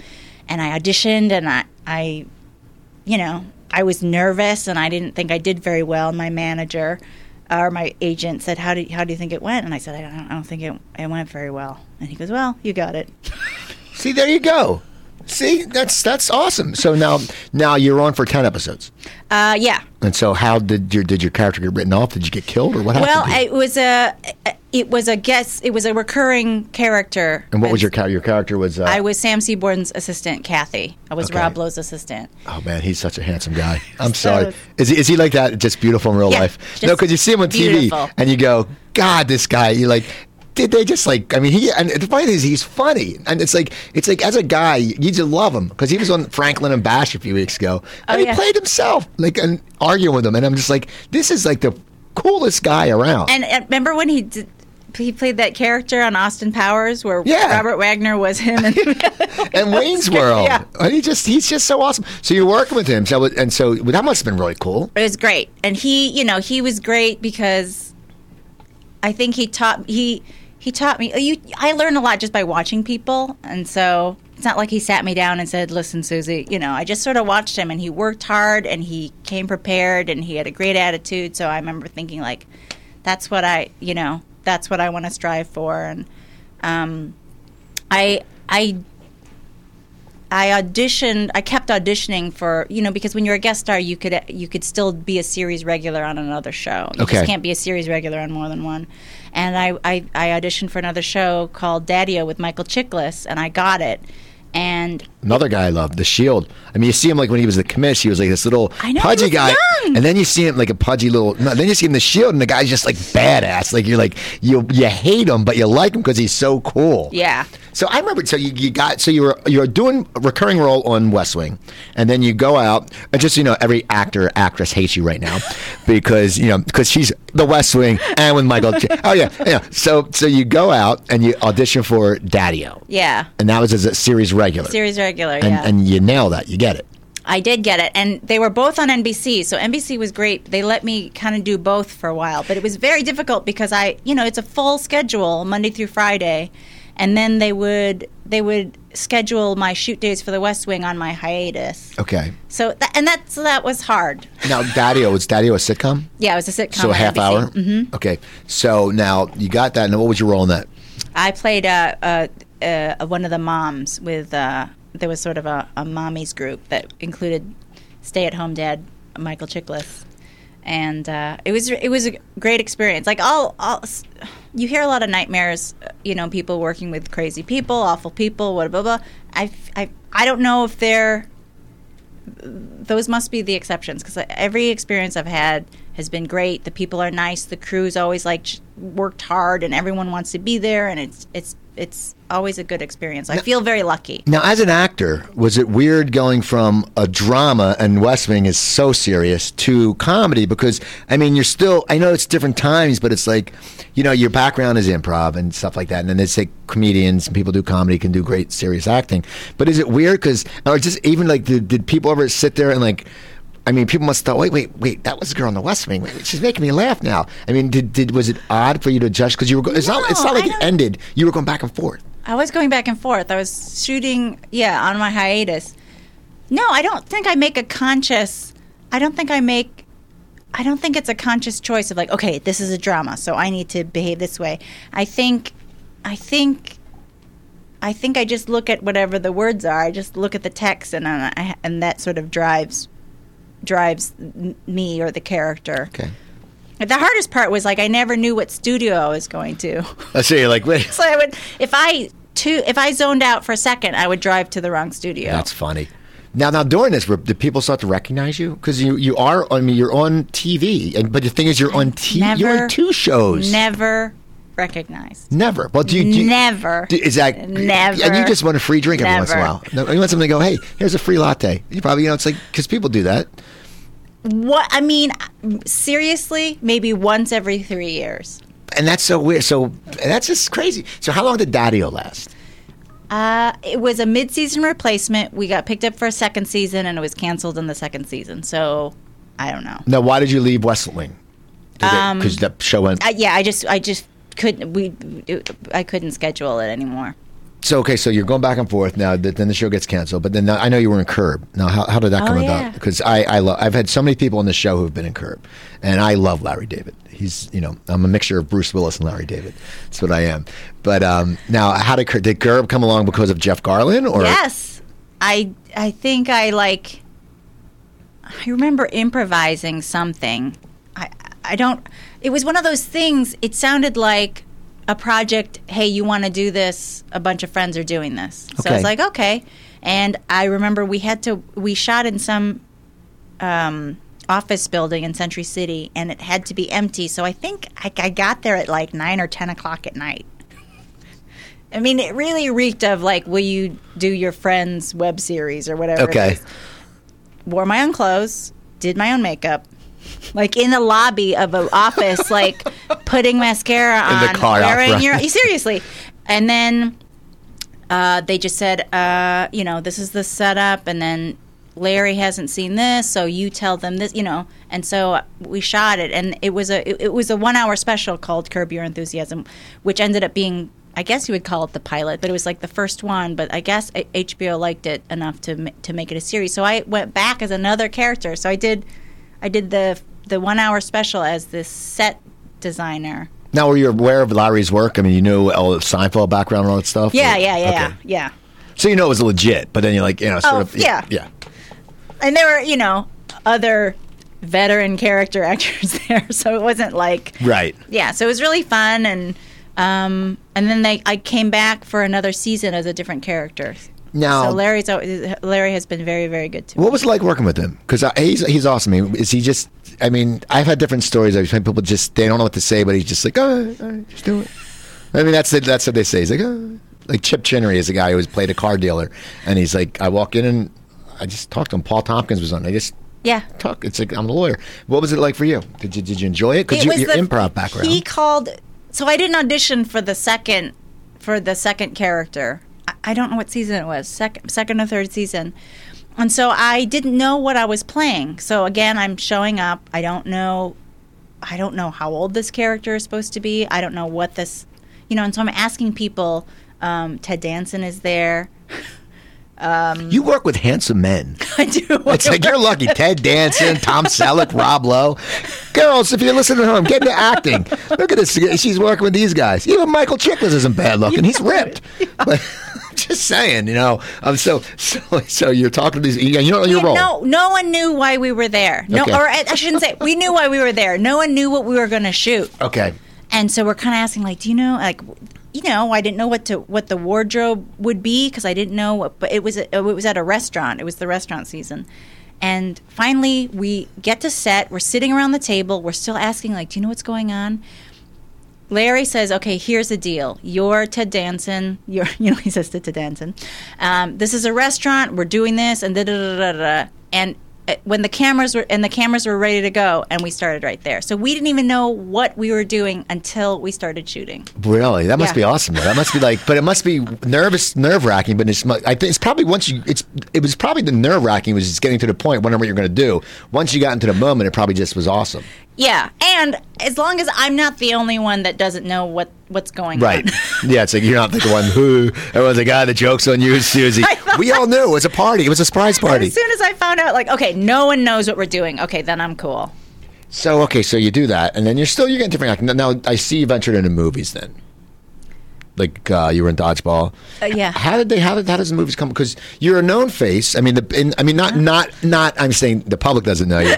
and I auditioned, and I was nervous, and I didn't think I did very well. My manager or my agent said, "How do you think it went?" And I said, "I don't think it went very well." And he goes, "Well, you got it." See, there you go. See, that's awesome. So now you're on for 10 episodes. Yeah. And so, how did your character get written off? Did you get killed, or what happened? Well, it was a recurring character. And what was your character? Your character was I was Sam Seaborn's assistant, Kathy. I was Rob Lowe's assistant. Oh man, he's such a handsome guy. I'm sorry. Is he like that? Just beautiful in real life? No, because you see him on TV and you go, God, this guy. You like. Did they just like? I mean, and the funny thing is, he's funny, and it's like as a guy, you just love him because he was on Franklin and Bash a few weeks ago, and he played himself, like, and arguing with him, and I'm just like, this is like the coolest guy around. And remember when he played that character on Austin Powers, where Robert Wagner was him, and Wayne's World. Yeah. And he's just so awesome. So you're working with him, so that must have been really cool. It was great, and he was great because I think He taught me. I learn a lot just by watching people, and so it's not like he sat me down and said, "Listen, Susie." I just sort of watched him, and he worked hard, and he came prepared, and he had a great attitude. So I remember thinking, like, that's what I want to strive for. And I auditioned. I kept auditioning for because when you're a guest star, you could still be a series regular on another show. You just can't be a series regular on more than one. And I auditioned for another show called Daddio with Michael Chiklis, and I got it. And another guy I love, The Shield. I mean, you see him like when he was the commish, he was like this little pudgy guy, young. And then you see him like a pudgy little. No, then you see him in The Shield, and the guy's just like badass. Like you're like you hate him, but you like him because he's so cool. Yeah. So I remember. So you were doing a recurring role on West Wing, and then you go out, and just every actor actress hates you right now because because she's the West Wing and with Michael. Oh yeah. So you go out and you audition for Daddio. Yeah. And that was as a series regular. Series regular, yeah. And you nail that. You get it. I did get it. And they were both on NBC, so NBC was great. They let me kind of do both for a while, but it was very difficult because it's a full schedule, Monday through Friday, and then they would schedule my shoot days for the West Wing on my hiatus. Okay. So that was hard. Now, Daddio, was Daddio a sitcom? Yeah, it was a sitcom. So a half NBC. Hour? Mm-hmm. Okay. So now you got that, and what was your role in that? I played one of the moms with there was sort of a mommies group that included stay-at-home dad Michael Chiklis, and it was a great experience. Like all you hear a lot of nightmares, people working with crazy people, awful people, blah blah blah. I don't know if those must be the exceptions, because every experience I've had has been great. The people are nice. The crew's always like worked hard, and everyone wants to be there, and it's always a good experience. I feel very lucky. Now, as an actor, was it weird going from a drama, and West Wing is so serious, to comedy? Because, I mean, you're still, I know it's different times, but it's like, your background is improv and stuff like that. And then they say comedians and people do comedy can do great serious acting. But is it weird? Because, or just even like, did people ever sit there and like, I mean, people must have thought, wait, that was the girl in the West Wing. Wait, she's making me laugh now. I mean, was it odd for you to adjust? Because you were it's not like it ended. You were going back and forth. I was going back and forth. I was shooting, on my hiatus. No, I don't think I make a conscious. I don't think it's a conscious choice of like, okay, this is a drama, so I need to behave this way. I think I just look at whatever the words are. I just look at the text, and that sort of drives me or the character. Okay. The hardest part was like I never knew what studio I was going to. I see. You're like, wait. So I would if I zoned out for a second, I would drive to the wrong studio. That's funny. Now, during this, did people start to recognize you? Because you are, I mean, you're on TV, but the thing is, you're on two shows. Never recognized. Never. Well, do you never. Is that never? And you just want a free drink every once in a while. No, you want something to go, hey, here's a free latte. You probably, it's like because people do that. What I mean, seriously, maybe once every 3 years. And that's so weird. So that's just crazy. So how long did Daddio last? It was a mid-season replacement. We got picked up for a second season, and it was canceled in the second season. So, I don't know. Now, why did you leave West Wing? Because that show went. I just couldn't. I couldn't schedule it anymore. So okay, so you're going back and forth now. Then the show gets canceled, but then I know you were in Curb. Now, how did that come about? Because I've had so many people on the show who've been in Curb, and I love Larry David. He's I'm a mixture of Bruce Willis and Larry David. That's what I am. But now, how did Curb come along because of Jeff Garland? Or yes, I think I remember improvising something. I don't. It was one of those things. It sounded like a project, hey, you want to do this, a bunch of friends are doing this. So I was like, okay. And I remember we shot in some office building in Century City, and it had to be empty. So I think I got there at like 9 or 10 o'clock at night. I mean, it really reeked of like, will you do your friend's web series or whatever it is. Wore my own clothes, did my own makeup. Like in the lobby of an office, like putting mascara on, in the car wearing off, right? Seriously. And then they just said, this is the setup, and then Larry hasn't seen this, so you tell them this, And so we shot it, and it was a 1-hour special called Curb Your Enthusiasm, which ended up being, I guess you would call it the pilot, but it was like the first one. But I guess HBO liked it enough to make it a series. So I went back as another character. So I did the 1-hour special as this set designer. Now, were you aware of Larry's work? I mean, you knew all the Seinfeld background and all that stuff? Yeah. So it was legit, but then you're like, sort of. Yeah. And there were, other veteran character actors there, so it wasn't like... Right. Yeah, so it was really fun, and then I came back for another season as a different character. Now, so Larry has been very, very good to me. What was it like working with him? Because he's awesome. I've had different stories. I've seen people just, they don't know what to say, but he's just like, oh, all right, just do it. I mean, that's what they say. He's like, oh. Like Chip Chinnery is a guy who was played a car dealer. And he's like, I walked in and I just talked to him. Paul Tompkins was on. I just talked. It's like, I'm a lawyer. What was it like for you? Did you enjoy it? Because your improv background. He called, so I didn't audition for the second character. I don't know what season it was, second or third season. And so I didn't know what I was playing. So again, I'm showing up. I don't know how old this character is supposed to be. I don't know what this, and so I'm asking people. Ted Danson is there. You work with handsome men. I do. It's like you're lucky. Ted Danson, Tom Selleck, Rob Lowe. Girls, if you're listening at home, get into acting. Look at this. She's working with these guys. Even Michael Chiklis isn't bad looking. He's ripped. Yeah. But I'm just saying, So you're talking to these. You don't know your role. No one knew why we were there. No, or I shouldn't say we knew why we were there. No one knew what we were going to shoot. Okay. And so we're kind of asking, like, do you know, like. I didn't know what the wardrobe would be because I didn't know what, but it was at a restaurant. It was the restaurant season. And finally, we get to set. We're sitting around the table. We're still asking, like, do you know what's going on? Larry says, okay, here's the deal. You're Ted Danson. He says to Ted Danson, this is a restaurant. We're doing this. And da da da da da. And when the cameras were ready to go, and we started right there. So we didn't even know what we were doing until we started shooting. Really? That must be awesome. That must be like, but it must be nerve-wracking, but it was probably the nerve-wracking was just getting to the point, wondering what you're going to do. Once you got into the moment, it probably just was awesome. Yeah, and as long as I'm not the only one that doesn't know what's going on. Right. Yeah, it's like you're not the one who, everyone's the guy that jokes on you, Susie. We all knew. It was a party. It was a surprise party. As soon as I found out, like, okay, no one knows what we're doing. Okay, then I'm cool. So, okay, so you do that, and then you're getting different acting. Now, I see you ventured into movies then. Like you were in Dodgeball. Yeah. How does the movies come? Because you're a known face. I mean, I'm saying the public doesn't know you.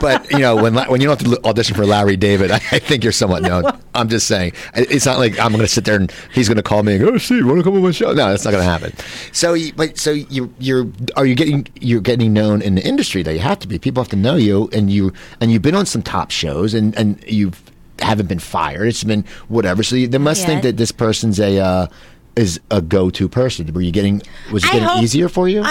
But, you know, when you don't have to audition for Larry David, I think you're somewhat known. I'm just saying. It's not like I'm going to sit there and he's going to call me and go, Steve, want to come on my show? No, that's not going to happen. So you're getting known in the industry that you have to be. People have to know you, and you've been on some top shows, and you haven't been fired. It's been whatever. So they must think that this person's a go-to person. Was it getting easier for you?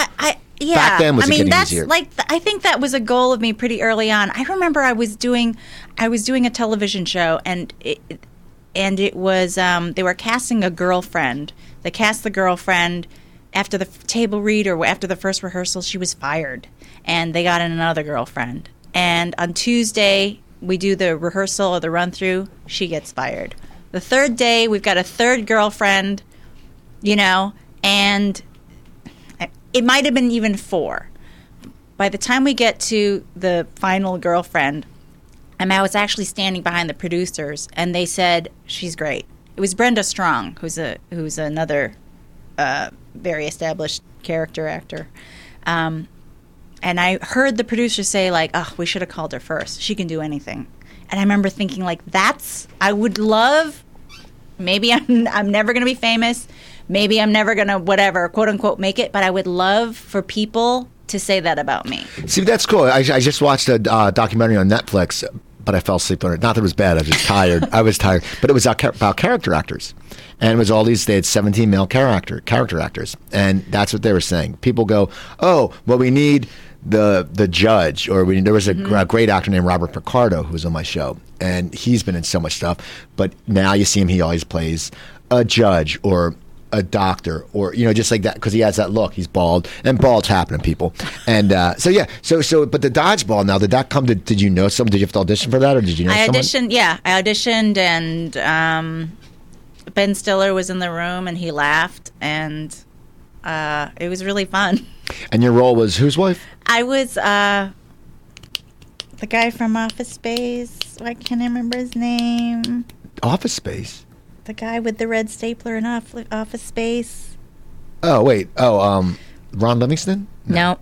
Yeah, back then easier? Like I think that was a goal of me pretty early on. I remember I was doing a television show, and it was they were casting a girlfriend. They cast the girlfriend after the table read or after the first rehearsal. She was fired, and they got in another girlfriend. And on Tuesday we do the rehearsal or the run through. She gets fired. The third day we've got a third girlfriend, you know, and it might have been even four. By the time we get to the final girlfriend, I was actually standing behind the producers, and they said, she's great. It was Brenda Strong, who's another very established character actor. And I heard the producers say, like, oh, we should have called her first. She can do anything. And I remember thinking, like, I would love, maybe I'm never going to be famous. Maybe I'm never going to, whatever, quote, unquote, make it, but I would love for people to say that about me. See, that's cool. I just watched a documentary on Netflix, but I fell asleep on it. Not that it was bad. I was just tired. But it was about character actors. And it was they had 17 male character actors. And that's what they were saying. People go, oh, well, we need the judge. There was a great actor named Robert Picardo who was on my show. And he's been in so much stuff. But now you see him, he always plays a judge or a doctor, or you know, just like that, because he has that look. He's bald, and bald's happening, people. And but the Dodgeball now, did that come? Did you know someone? Did you have to audition for that, or did you know someone? I auditioned, and Ben Stiller was in the room, and he laughed, and it was really fun. And your role was whose wife? I was the guy from Office Space. I can't remember his name. Office Space. The guy with the red stapler in Office Space. Oh, wait. Ron Livingston? No.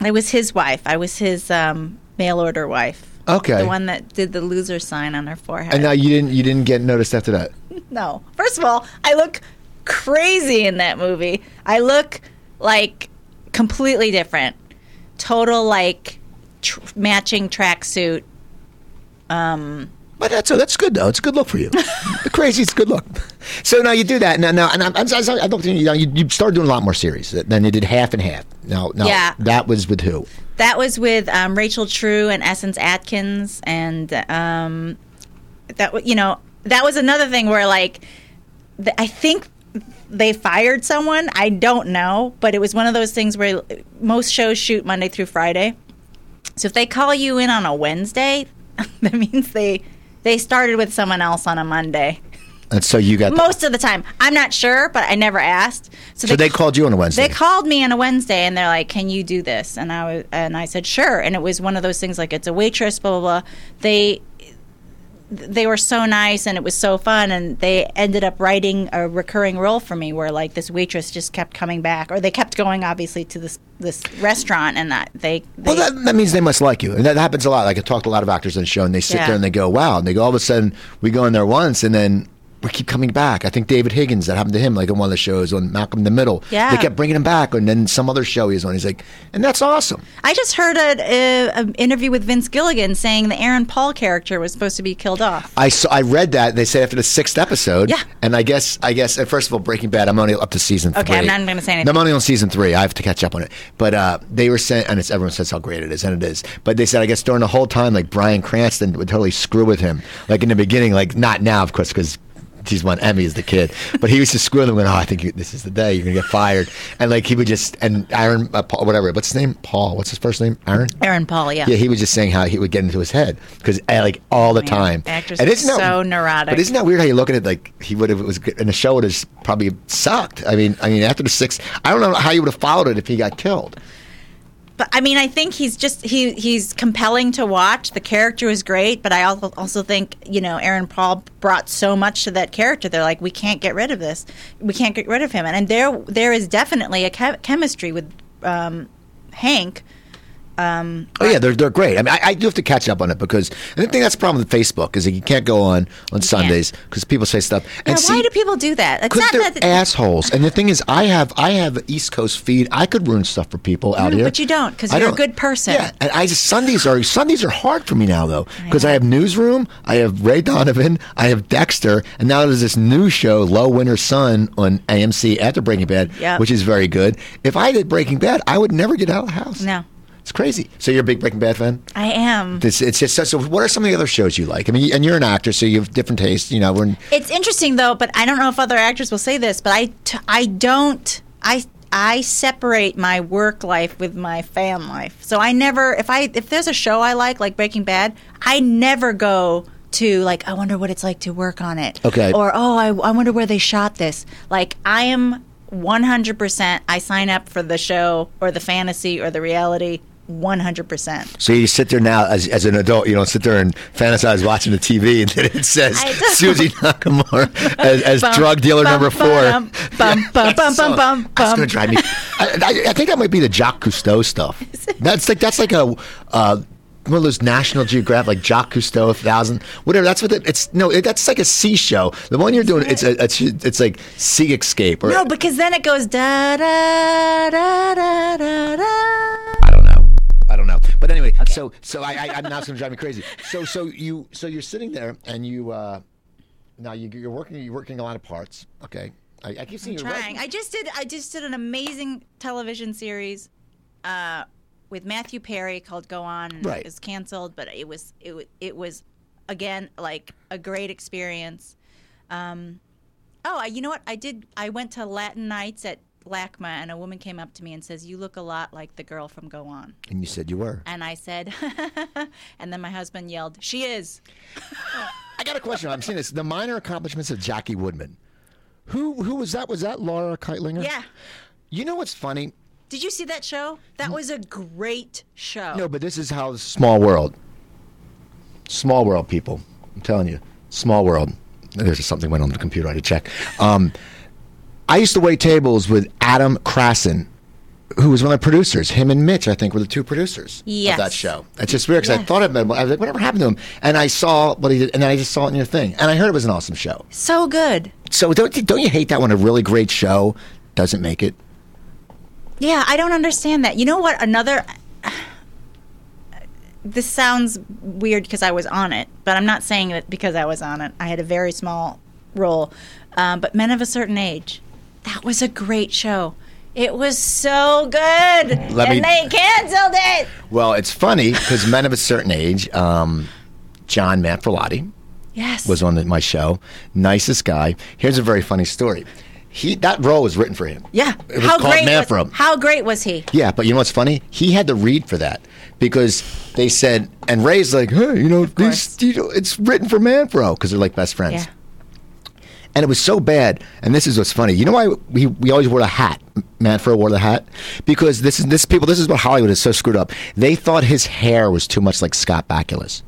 I was his wife. I was his mail order wife. Okay. The one that did the loser sign on her forehead. And now you didn't get noticed after that? No. First of all, I look crazy in that movie. I look, like, completely different. Total, like, matching tracksuit. But that's good, though. It's a good look for you. The craziest good look. So now you do that. Now and I looked at you. Now you started doing a lot more series. Then you did half and half. Now yeah. That was with who? That was with Rachel True and Essence Atkins, and that was another thing where, like, I think they fired someone. I don't know, but it was one of those things where most shows shoot Monday through Friday. So if they call you in on a Wednesday, that means they started with someone else on a Monday. And so you got most of the time. I'm not sure, but I never asked. So they called you on a Wednesday. They called me on a Wednesday, and they're like, "Can you do this?" And I said, "Sure." And it was one of those things, like, it's a waitress, blah blah blah. They were so nice, and it was so fun, and they ended up writing a recurring role for me, where, like, this waitress just kept coming back, or they kept going, obviously, to this restaurant, and that that means they must like you, and that happens a lot. Like, I talked to a lot of actors on the show, and they sit there and they go, "Wow!" And they go, all of a sudden, we go in there once, and then we keep coming back. I think David Higgins, that happened to him, like in one of the shows on Malcolm in the Middle. Yeah. They kept bringing him back, and then some other show he was on. He's like, and that's awesome. I just heard an interview with Vince Gilligan saying the Aaron Paul character was supposed to be killed off. I read that. They said after the 6th episode. Yeah. And I guess, first of all, Breaking Bad, I'm only up to season 3. Okay, I'm not going to say anything. I'm only on season 3. I have to catch up on it. But they were saying, and everyone says how great it is, and it is. But they said, I guess during the whole time, like Bryan Cranston would totally screw with him. Like in the beginning, like not now, of course, because he's won Emmys, the kid, but he was just screwing them going, oh, I think this is the day you're gonna get fired. And like he would just, and Aaron Paul, whatever, what's his name, Paul, what's his first name, Aaron Paul, yeah, he was just saying how he would get into his head because like all the time, actors and isn't are so neurotic. But isn't that weird how you look at it? Like he would have, it was good, and the show would have probably sucked. I mean after the 6th, I don't know how you would have followed it if he got killed. But I mean, I think he's just he's compelling to watch. The character is great, but I also think, you know, Aaron Paul brought so much to that character. They're like, we can't get rid of this. We can't get rid of him. And there is definitely a chemistry with Hank. They're great. I mean, I do have to catch up on it because I think that's the problem with Facebook is that you can't go on Sundays because people say stuff. And why do people do that? Because they're assholes. And the thing is, I have an East Coast feed. I could ruin stuff for people out here. But you don't, because you're a good person. Yeah, and I just Sundays are hard for me now though, because I have Newsroom, I have Ray Donovan, I have Dexter, and now there's this new show, Low Winter Sun, on AMC after Breaking Bad, which is very good. If I did Breaking Bad, I would never get out of the house. No. It's crazy. So you're a big Breaking Bad fan? I am. It's just so. What are some of the other shows you like? I mean, and you're an actor, so you have different tastes. You know, it's interesting though. But I don't know if other actors will say this, but I separate my work life with my fan life. So I never, if there's a show I like Breaking Bad, I never go to like, I wonder what it's like to work on it. Okay. Or I wonder where they shot this. Like I am 100%. I sign up for the show or the fantasy or the reality. 100%. So you sit there now as an adult, you don't sit there and fantasize watching the TV and then it says Susie Nakamura as bum, drug dealer bum, number 4. Bum, bum, bum, bum, so, bum, that's going to drive me. I think that might be the Jacques Cousteau stuff. That's like a one of those National Geographic, like Jacques Cousteau, 1,000, whatever. That's what that's like a sea show. The one you're doing, it's like Sea Escape. Or, no, because then it goes da da da da da da. I don't know. But anyway, okay. So I'm now it's going to drive me crazy. So you're sitting there and you now you're working a lot of parts. Okay, I keep seeing you trying. Resume. I just did an amazing television series with Matthew Perry called Go On. And right. It was canceled, but it was again like a great experience. You know what I did? I went to Latin Nights at LACMA, and a woman came up to me and says, "You look a lot like the girl from Go On." And you said you were. And I said, and then my husband yelled, "She is." I got a question. I'm seeing this. The Minor Accomplishments of Jackie Woodman. Who was that? Was that Laura Keitlinger? Yeah. You know what's funny? Did you see that show? That was a great show. No, but this is how small world. Small world, people. I'm telling you, small world. There's something went on the computer. I had to check. I used to wait tables with Adam Krassen, who was one of the producers. Him and Mitch, I think, were the two producers of that show. It's just weird because I thought I met him. I was like, whatever happened to him? And I saw what he did, and then I just saw it in your thing. And I heard it was an awesome show. So good. So don't you hate that when a really great show doesn't make it? Yeah, I don't understand that. You know what? This sounds weird because I was on it, but I'm not saying that because I was on it. I had a very small role. But Men of a Certain Age. That was a great show. It was so good, and they canceled it. Well, it's funny because Men of a Certain Age, John Manfrotati was on my show. Nicest guy. Here's a very funny story. That role was written for him. Yeah. It was called Manfro. How great was he? Yeah, but you know what's funny? He had to read for that because they said, and Ray's like, hey, you know, it's written for Manfro because they're like best friends. Yeah. And it was so bad. And this is what's funny. You know why we always wore the hat? Manfro wore the hat because this is what Hollywood is so screwed up. They thought his hair was too much like Scott Bakula's.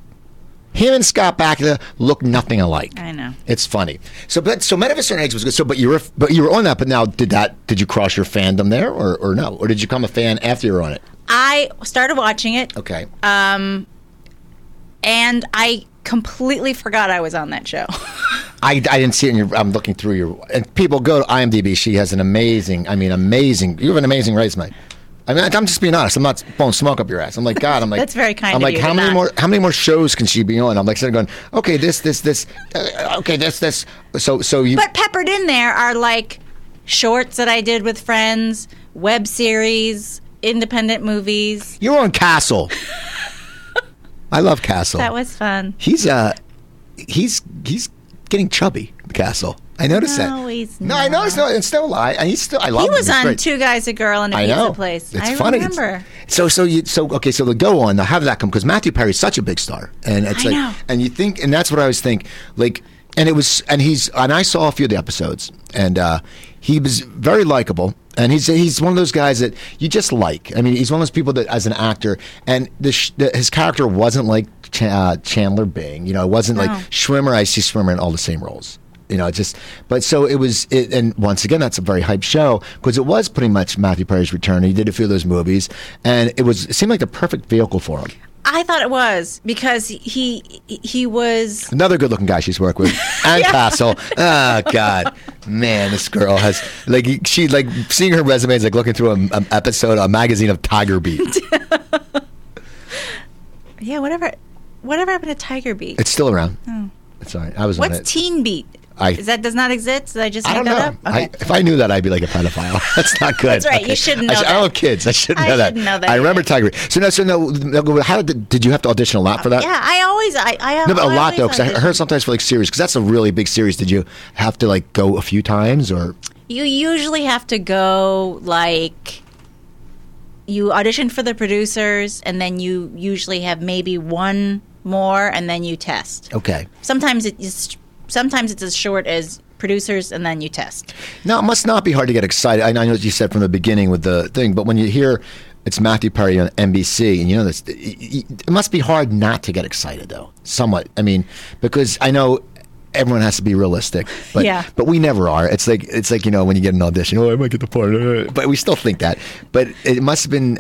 Him and Scott Bakula look nothing alike. I know. It's funny. So Men of a Certain Age was good. So but you were on that. But now did you cross your fandom there or no? Or did you become a fan after you were on it? I started watching it. Okay. And I completely forgot I was on that show. I didn't see it in your, I'm looking through your, and people go to IMDb. She has an amazing, you have an amazing resume. I mean, I'm just being honest. I'm not blowing smoke up your ass. I'm like, God, I'm like, that's very kind of you. I'm like, how many more shows can she be on? I'm like, sitting going, okay, this. So you. But peppered in there are like shorts that I did with friends, web series, independent movies. You were on Castle. I love Castle. That was fun. He's getting chubby, Castle. I noticed that. No, he's not. No, I noticed. No, it's still a lie. And he's still. I love him. He was on Two Guys, a Girl, and a Pizza Place. It's funny. I remember. So they'll go on. They'll have that come because Matthew Perry's such a big star, and it's like, and you think, and that's what I always think. Like, and it was, and he's, and I saw a few of the episodes, and he was very likable. And he's one of those guys that you just like. I mean, he's one of those people that, as an actor, and his character wasn't like Chandler Bing. You know, it wasn't like Schwimmer. I see Schwimmer in all the same roles. You know, and once again, that's a very hyped show because it was pretty much Matthew Perry's return. He did a few of those movies, and it seemed like the perfect vehicle for him. I thought it was because he was another good-looking guy she's worked with, and Castle. Oh God, man, this girl has seeing her resume is like looking through a magazine of Tiger Beat. Yeah, whatever happened to Tiger Beat? It's still around. Oh, it's all right. I was on it. What's Teen Beat? That does not exist? Did I just make that up? Okay. If I knew that, I'd be like a pedophile. That's not good. That's right. Okay. You shouldn't know that. I don't have kids. I shouldn't know that. I remember Tiger. So how did you have to audition a lot for that? Yeah, I always because I heard sometimes for like series, because that's a really big series. Did you have to like go a few times or? You usually have to go like, you audition for the producers and then you usually have maybe one more and then you test. Okay. Sometimes it's as short as producers, and then you test. Now, it must not be hard to get excited. I know what you said from the beginning with the thing, but when you hear it's Matthew Perry on NBC, and you know this, it must be hard not to get excited, though, somewhat. I mean, because I know everyone has to be realistic, but but we never are. It's like you know, when you get an audition, oh, I might get the part, but we still think that. But it must have been...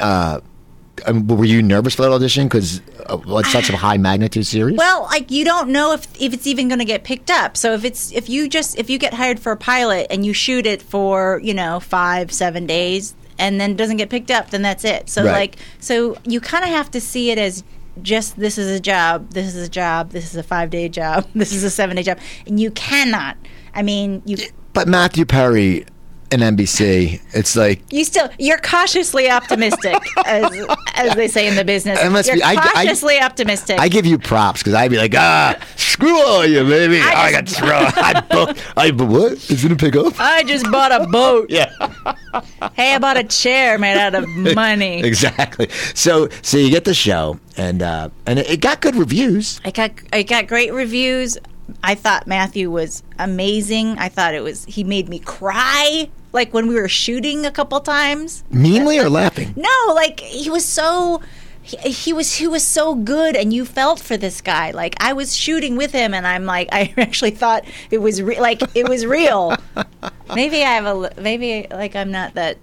were you nervous for that audition because it's such a high magnitude series? Well, like you don't know if it's even going to get picked up. So if you get hired for a pilot and you shoot it for 5-7 days and then it doesn't get picked up, then that's it. So so you kind of have to see it as just this is a job, this is a job, this is a 5-day job, this is a 7-day job, and you cannot. I mean, you. But Matthew Perry. And NBC, it's like you're cautiously optimistic, as they say in the business. You're cautiously optimistic. I give you props because I'd be like, screw all you, baby. I got thrown. What? Is it a pickup? I just bought a boat. Yeah. Hey, I bought a chair made out of money. Exactly. So you get the show, and it got good reviews. I got great reviews. I thought Matthew was amazing. I thought he made me cry, like when we were shooting a couple times. Meanly or laughing? No, like he was so good, and you felt for this guy. Like I was shooting with him, and I'm like, I actually thought it was it was real. Maybe I'm not that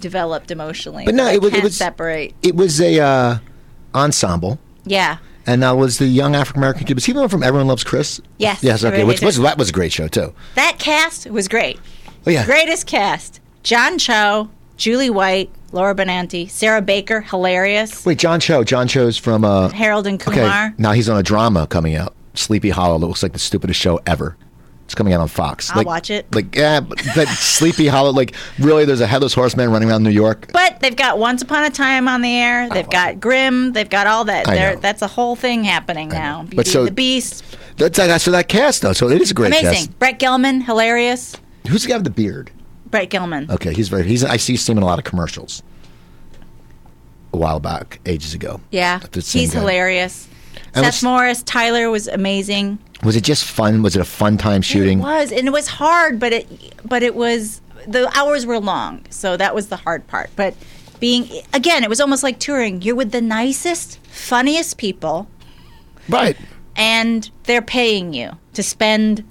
developed emotionally, but no, it was separate. It was a ensemble. Yeah. And that was the young African American kid. Was he the one from Everyone Loves Chris? Yes. Yes, okay. That was a great show, too. That cast was great. Oh, yeah. Greatest cast. John Cho, Julie White, Laura Benanti, Sarah Baker, hilarious. Wait, John Cho. John Cho's from... Harold and Kumar. Okay. Now he's on a drama coming out. Sleepy Hollow. That looks like the stupidest show ever. It's coming out on Fox. I'll watch it. But Sleepy Hollow, really, there's a headless horseman running around New York. But they've got Once Upon a Time on the air. They've got Grimm. They've got all that. That's a whole thing happening now. Beauty and the Beast. That's for that cast, though. So it is a great cast. Amazing. Brett Gelman, hilarious. Who's the guy with the beard? Brett Gelman. Okay, I see him in a lot of commercials a while back, ages ago. Yeah, he's hilarious. Seth Morris, Tyler was amazing. Was it just fun? Was it a fun time shooting? It was, and it was hard, but it was, the hours were long, so that was the hard part. But it was almost like touring. You're with the nicest, funniest people. Right. And they're paying you to spend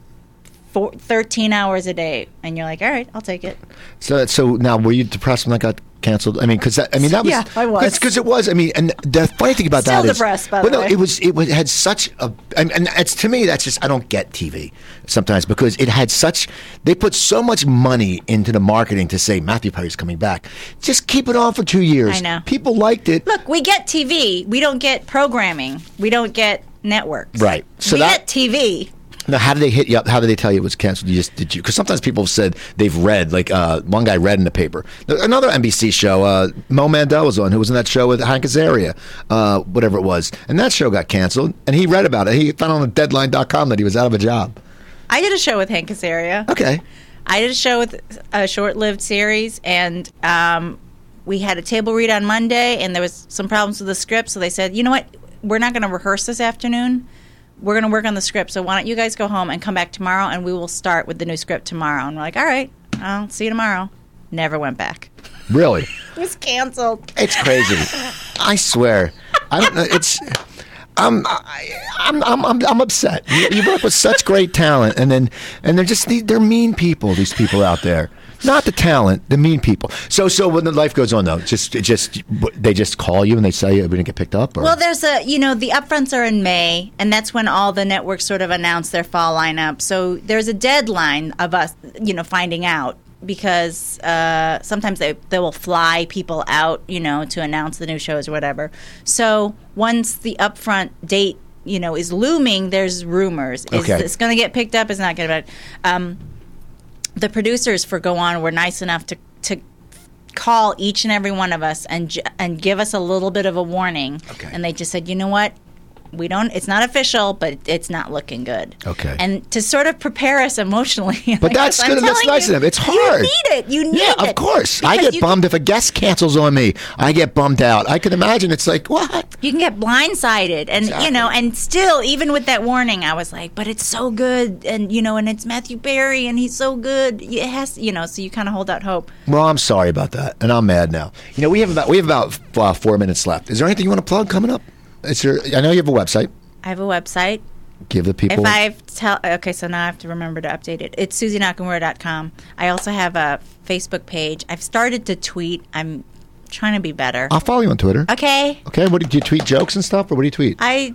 13 hours a day, and you're like, all right, I'll take it. So now, were you depressed when that got canceled? I mean, because that was, yeah, I was, because it was. I mean, and the funny thing about that is, still depressed, by the way. It had such a, and it's, to me, that's just, I don't get TV sometimes, because it had such, they put so much money into the marketing to say Matthew Perry's coming back. Just keep it on for 2 years. I know people liked it. Look, we get TV, we don't get programming, we don't get networks, right? So we get TV. Now, how did they hit you up? How did they tell you it was canceled? Did you? Because sometimes people have said they've read, like one guy read in the paper. Another NBC show, Mo Mandel was on, who was in that show with Hank Azaria, whatever it was. And that show got canceled, and he read about it. He found on Deadline.com that he was out of a job. I did a show with Hank Azaria. Okay. I did a show with a short-lived series, and we had a table read on Monday, and there was some problems with the script, so they said, you know what, we're not going to rehearse this afternoon. We're going to work on the script, so why don't you guys go home and come back tomorrow, and we will start with the new script tomorrow. And we're like, all right, I'll see you tomorrow. Never went back. Really? It was canceled. It's crazy. I swear. I don't know. It's... I'm upset. You work with such great talent, and they're just they're mean people. These people out there, not the talent, the mean people. So when the life goes on, though, just they just call you and they say we didn't get picked up. Or? Well, there's the upfronts are in May, and that's when all the networks sort of announce their fall lineup. So there's a deadline of us, finding out. Because sometimes they will fly people out, to announce the new shows or whatever. So once the upfront date, is looming, there's rumors. Okay. Is this going to get picked up? Is not going to. The producers for Go On were nice enough to call each and every one of us and give us a little bit of a warning. Okay. And they just said, you know what? We don't. It's not official, but it's not looking good. Okay. And to sort of prepare us emotionally. But like, that's good. That's nice of them. It's hard. You need it. Yeah, of course. I get bummed if a guest cancels on me. I get bummed out. I can imagine. It's like, what? You can get blindsided, and exactly. And still, even with that warning, I was like, but it's so good, and and it's Matthew Perry, and he's so good. It has, So you kind of hold out hope. Well, I'm sorry about that, and I'm mad now. We have about 4 minutes left. Is there anything you want to plug coming up? I know you have a website. I have a website. Give the people. Okay, so now I have to remember to update it. It's SusieNakamura.com. I also have a Facebook page. I've started to tweet. I'm trying to be better. I'll follow you on Twitter. Okay. Okay, what do you tweet jokes and stuff, or what do you tweet? I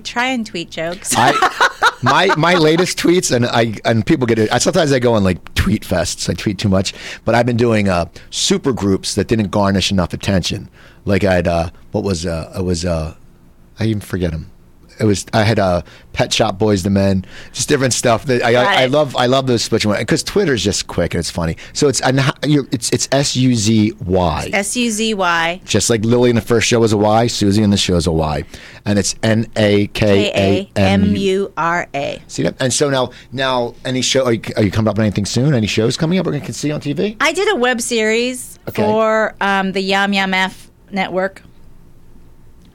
try and tweet jokes. My latest tweets, and people get it. Sometimes I go on like tweet fests. I tweet too much, but I've been doing super groups that didn't garnish enough attention. Like I had I even forget them. It was Pet Shop Boys to Men, just different stuff. I love those switching ones because Twitter's just quick and it's funny. So it's SUZY. SUZY. Just like Lily in the first show was a Y, Susie in the show is a Y, and it's NAKAMURA. See that? And so now any show? Are you coming up with anything soon? Any shows coming up we're gonna see on TV? I did a web series for the Yum Yum F network.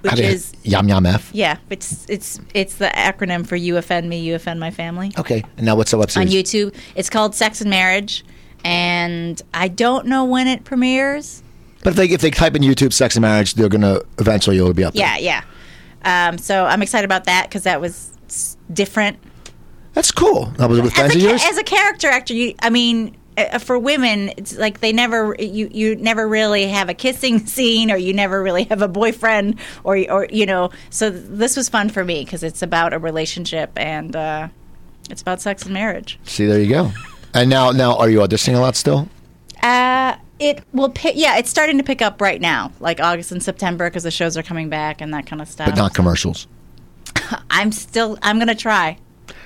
Which is Yum Yum F. Yeah, it's the acronym for You Offend Me, You Offend My Family. Okay, and now what's the website? On YouTube, it's called Sex and Marriage, and I don't know when it premieres. But if they type in YouTube Sex and Marriage, they're gonna eventually it'll be up there. Yeah. So I'm excited about that because that was different. That's cool. That was with friends of yours? As a character actor, for women, it's like they never you never really have a kissing scene, or you never really have a boyfriend, or. So this was fun for me because it's about a relationship and it's about sex and marriage. See, there you go. And now, are you auditioning a lot still? It will. It's starting to pick up right now, like August and September, because the shows are coming back and that kind of stuff. But not commercials. I'm gonna try.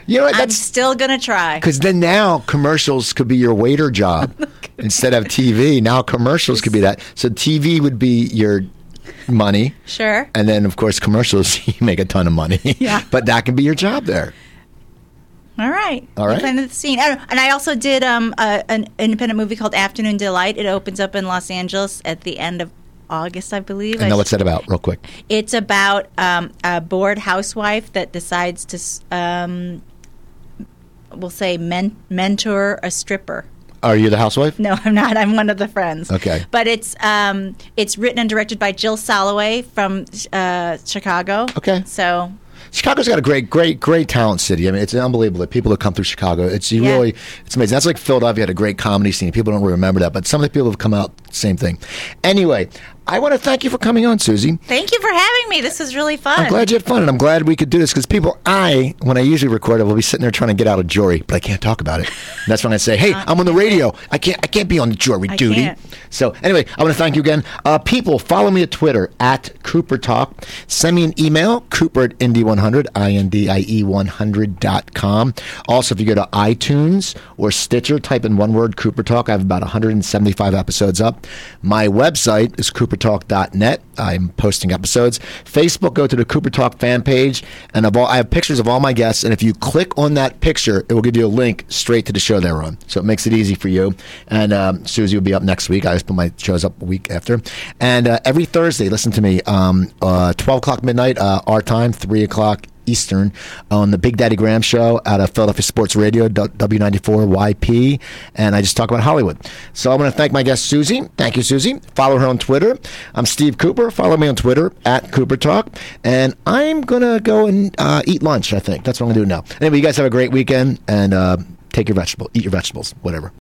You know what, I'm still gonna try. Because then now commercials could be your waiter job instead of TV. Now commercials could be that. So TV would be your money. Sure. And then of course commercials, you make a ton of money. Yeah. But that can be your job there. All right. The scene. And I also did an independent movie called Afternoon Delight. It opens up in Los Angeles at the end of August, I believe. And what's that about, real quick? It's about a bored housewife that decides to, we'll say, mentor a stripper. Are you the housewife? No, I'm not. I'm one of the friends. Okay. But it's written and directed by Jill Soloway from Chicago. Okay. So Chicago's got a great talent city. I mean, it's unbelievable that people who come through Chicago. It's amazing. That's like Philadelphia had a great comedy scene. People don't really remember that, but some of the people have come out, same thing. Anyway, I want to thank you for coming on, Susie. Thank you for having me. This is really fun. I'm glad you had fun, and I'm glad we could do this, because people, when I usually record it, will be sitting there trying to get out of jury, but I can't talk about it. And that's when I say, hey, I'm on the radio. I can't be on the jury duty. So anyway, I want to thank you again. People, follow me at Twitter, @CooperTalk. Send me an email, Cooper@Indie100, INDIE100.com. Also, if you go to iTunes or Stitcher, type in one word, Cooper Talk. I have about 175 episodes up. My website is CooperTalk.net. I'm posting episodes. Facebook, go to the Cooper Talk fan page, and I have pictures of all my guests, and if you click on that picture, it will give you a link straight to the show they're on. So it makes it easy for you. And Susie will be up next week. I just put my shows up a week after. And every Thursday, listen to me, 12 o'clock midnight, our time, 3 o'clock Eastern, on the Big Daddy Graham Show out of Philadelphia Sports Radio, W94YP, and I just talk about Hollywood. So I want to thank my guest, Susie. Thank you, Susie. Follow her on Twitter. I'm Steve Cooper. Follow me on Twitter, @CooperTalk, and I'm going to go and eat lunch, I think. That's what I'm going to do now. Anyway, you guys have a great weekend, and take your vegetables. Eat your vegetables, whatever.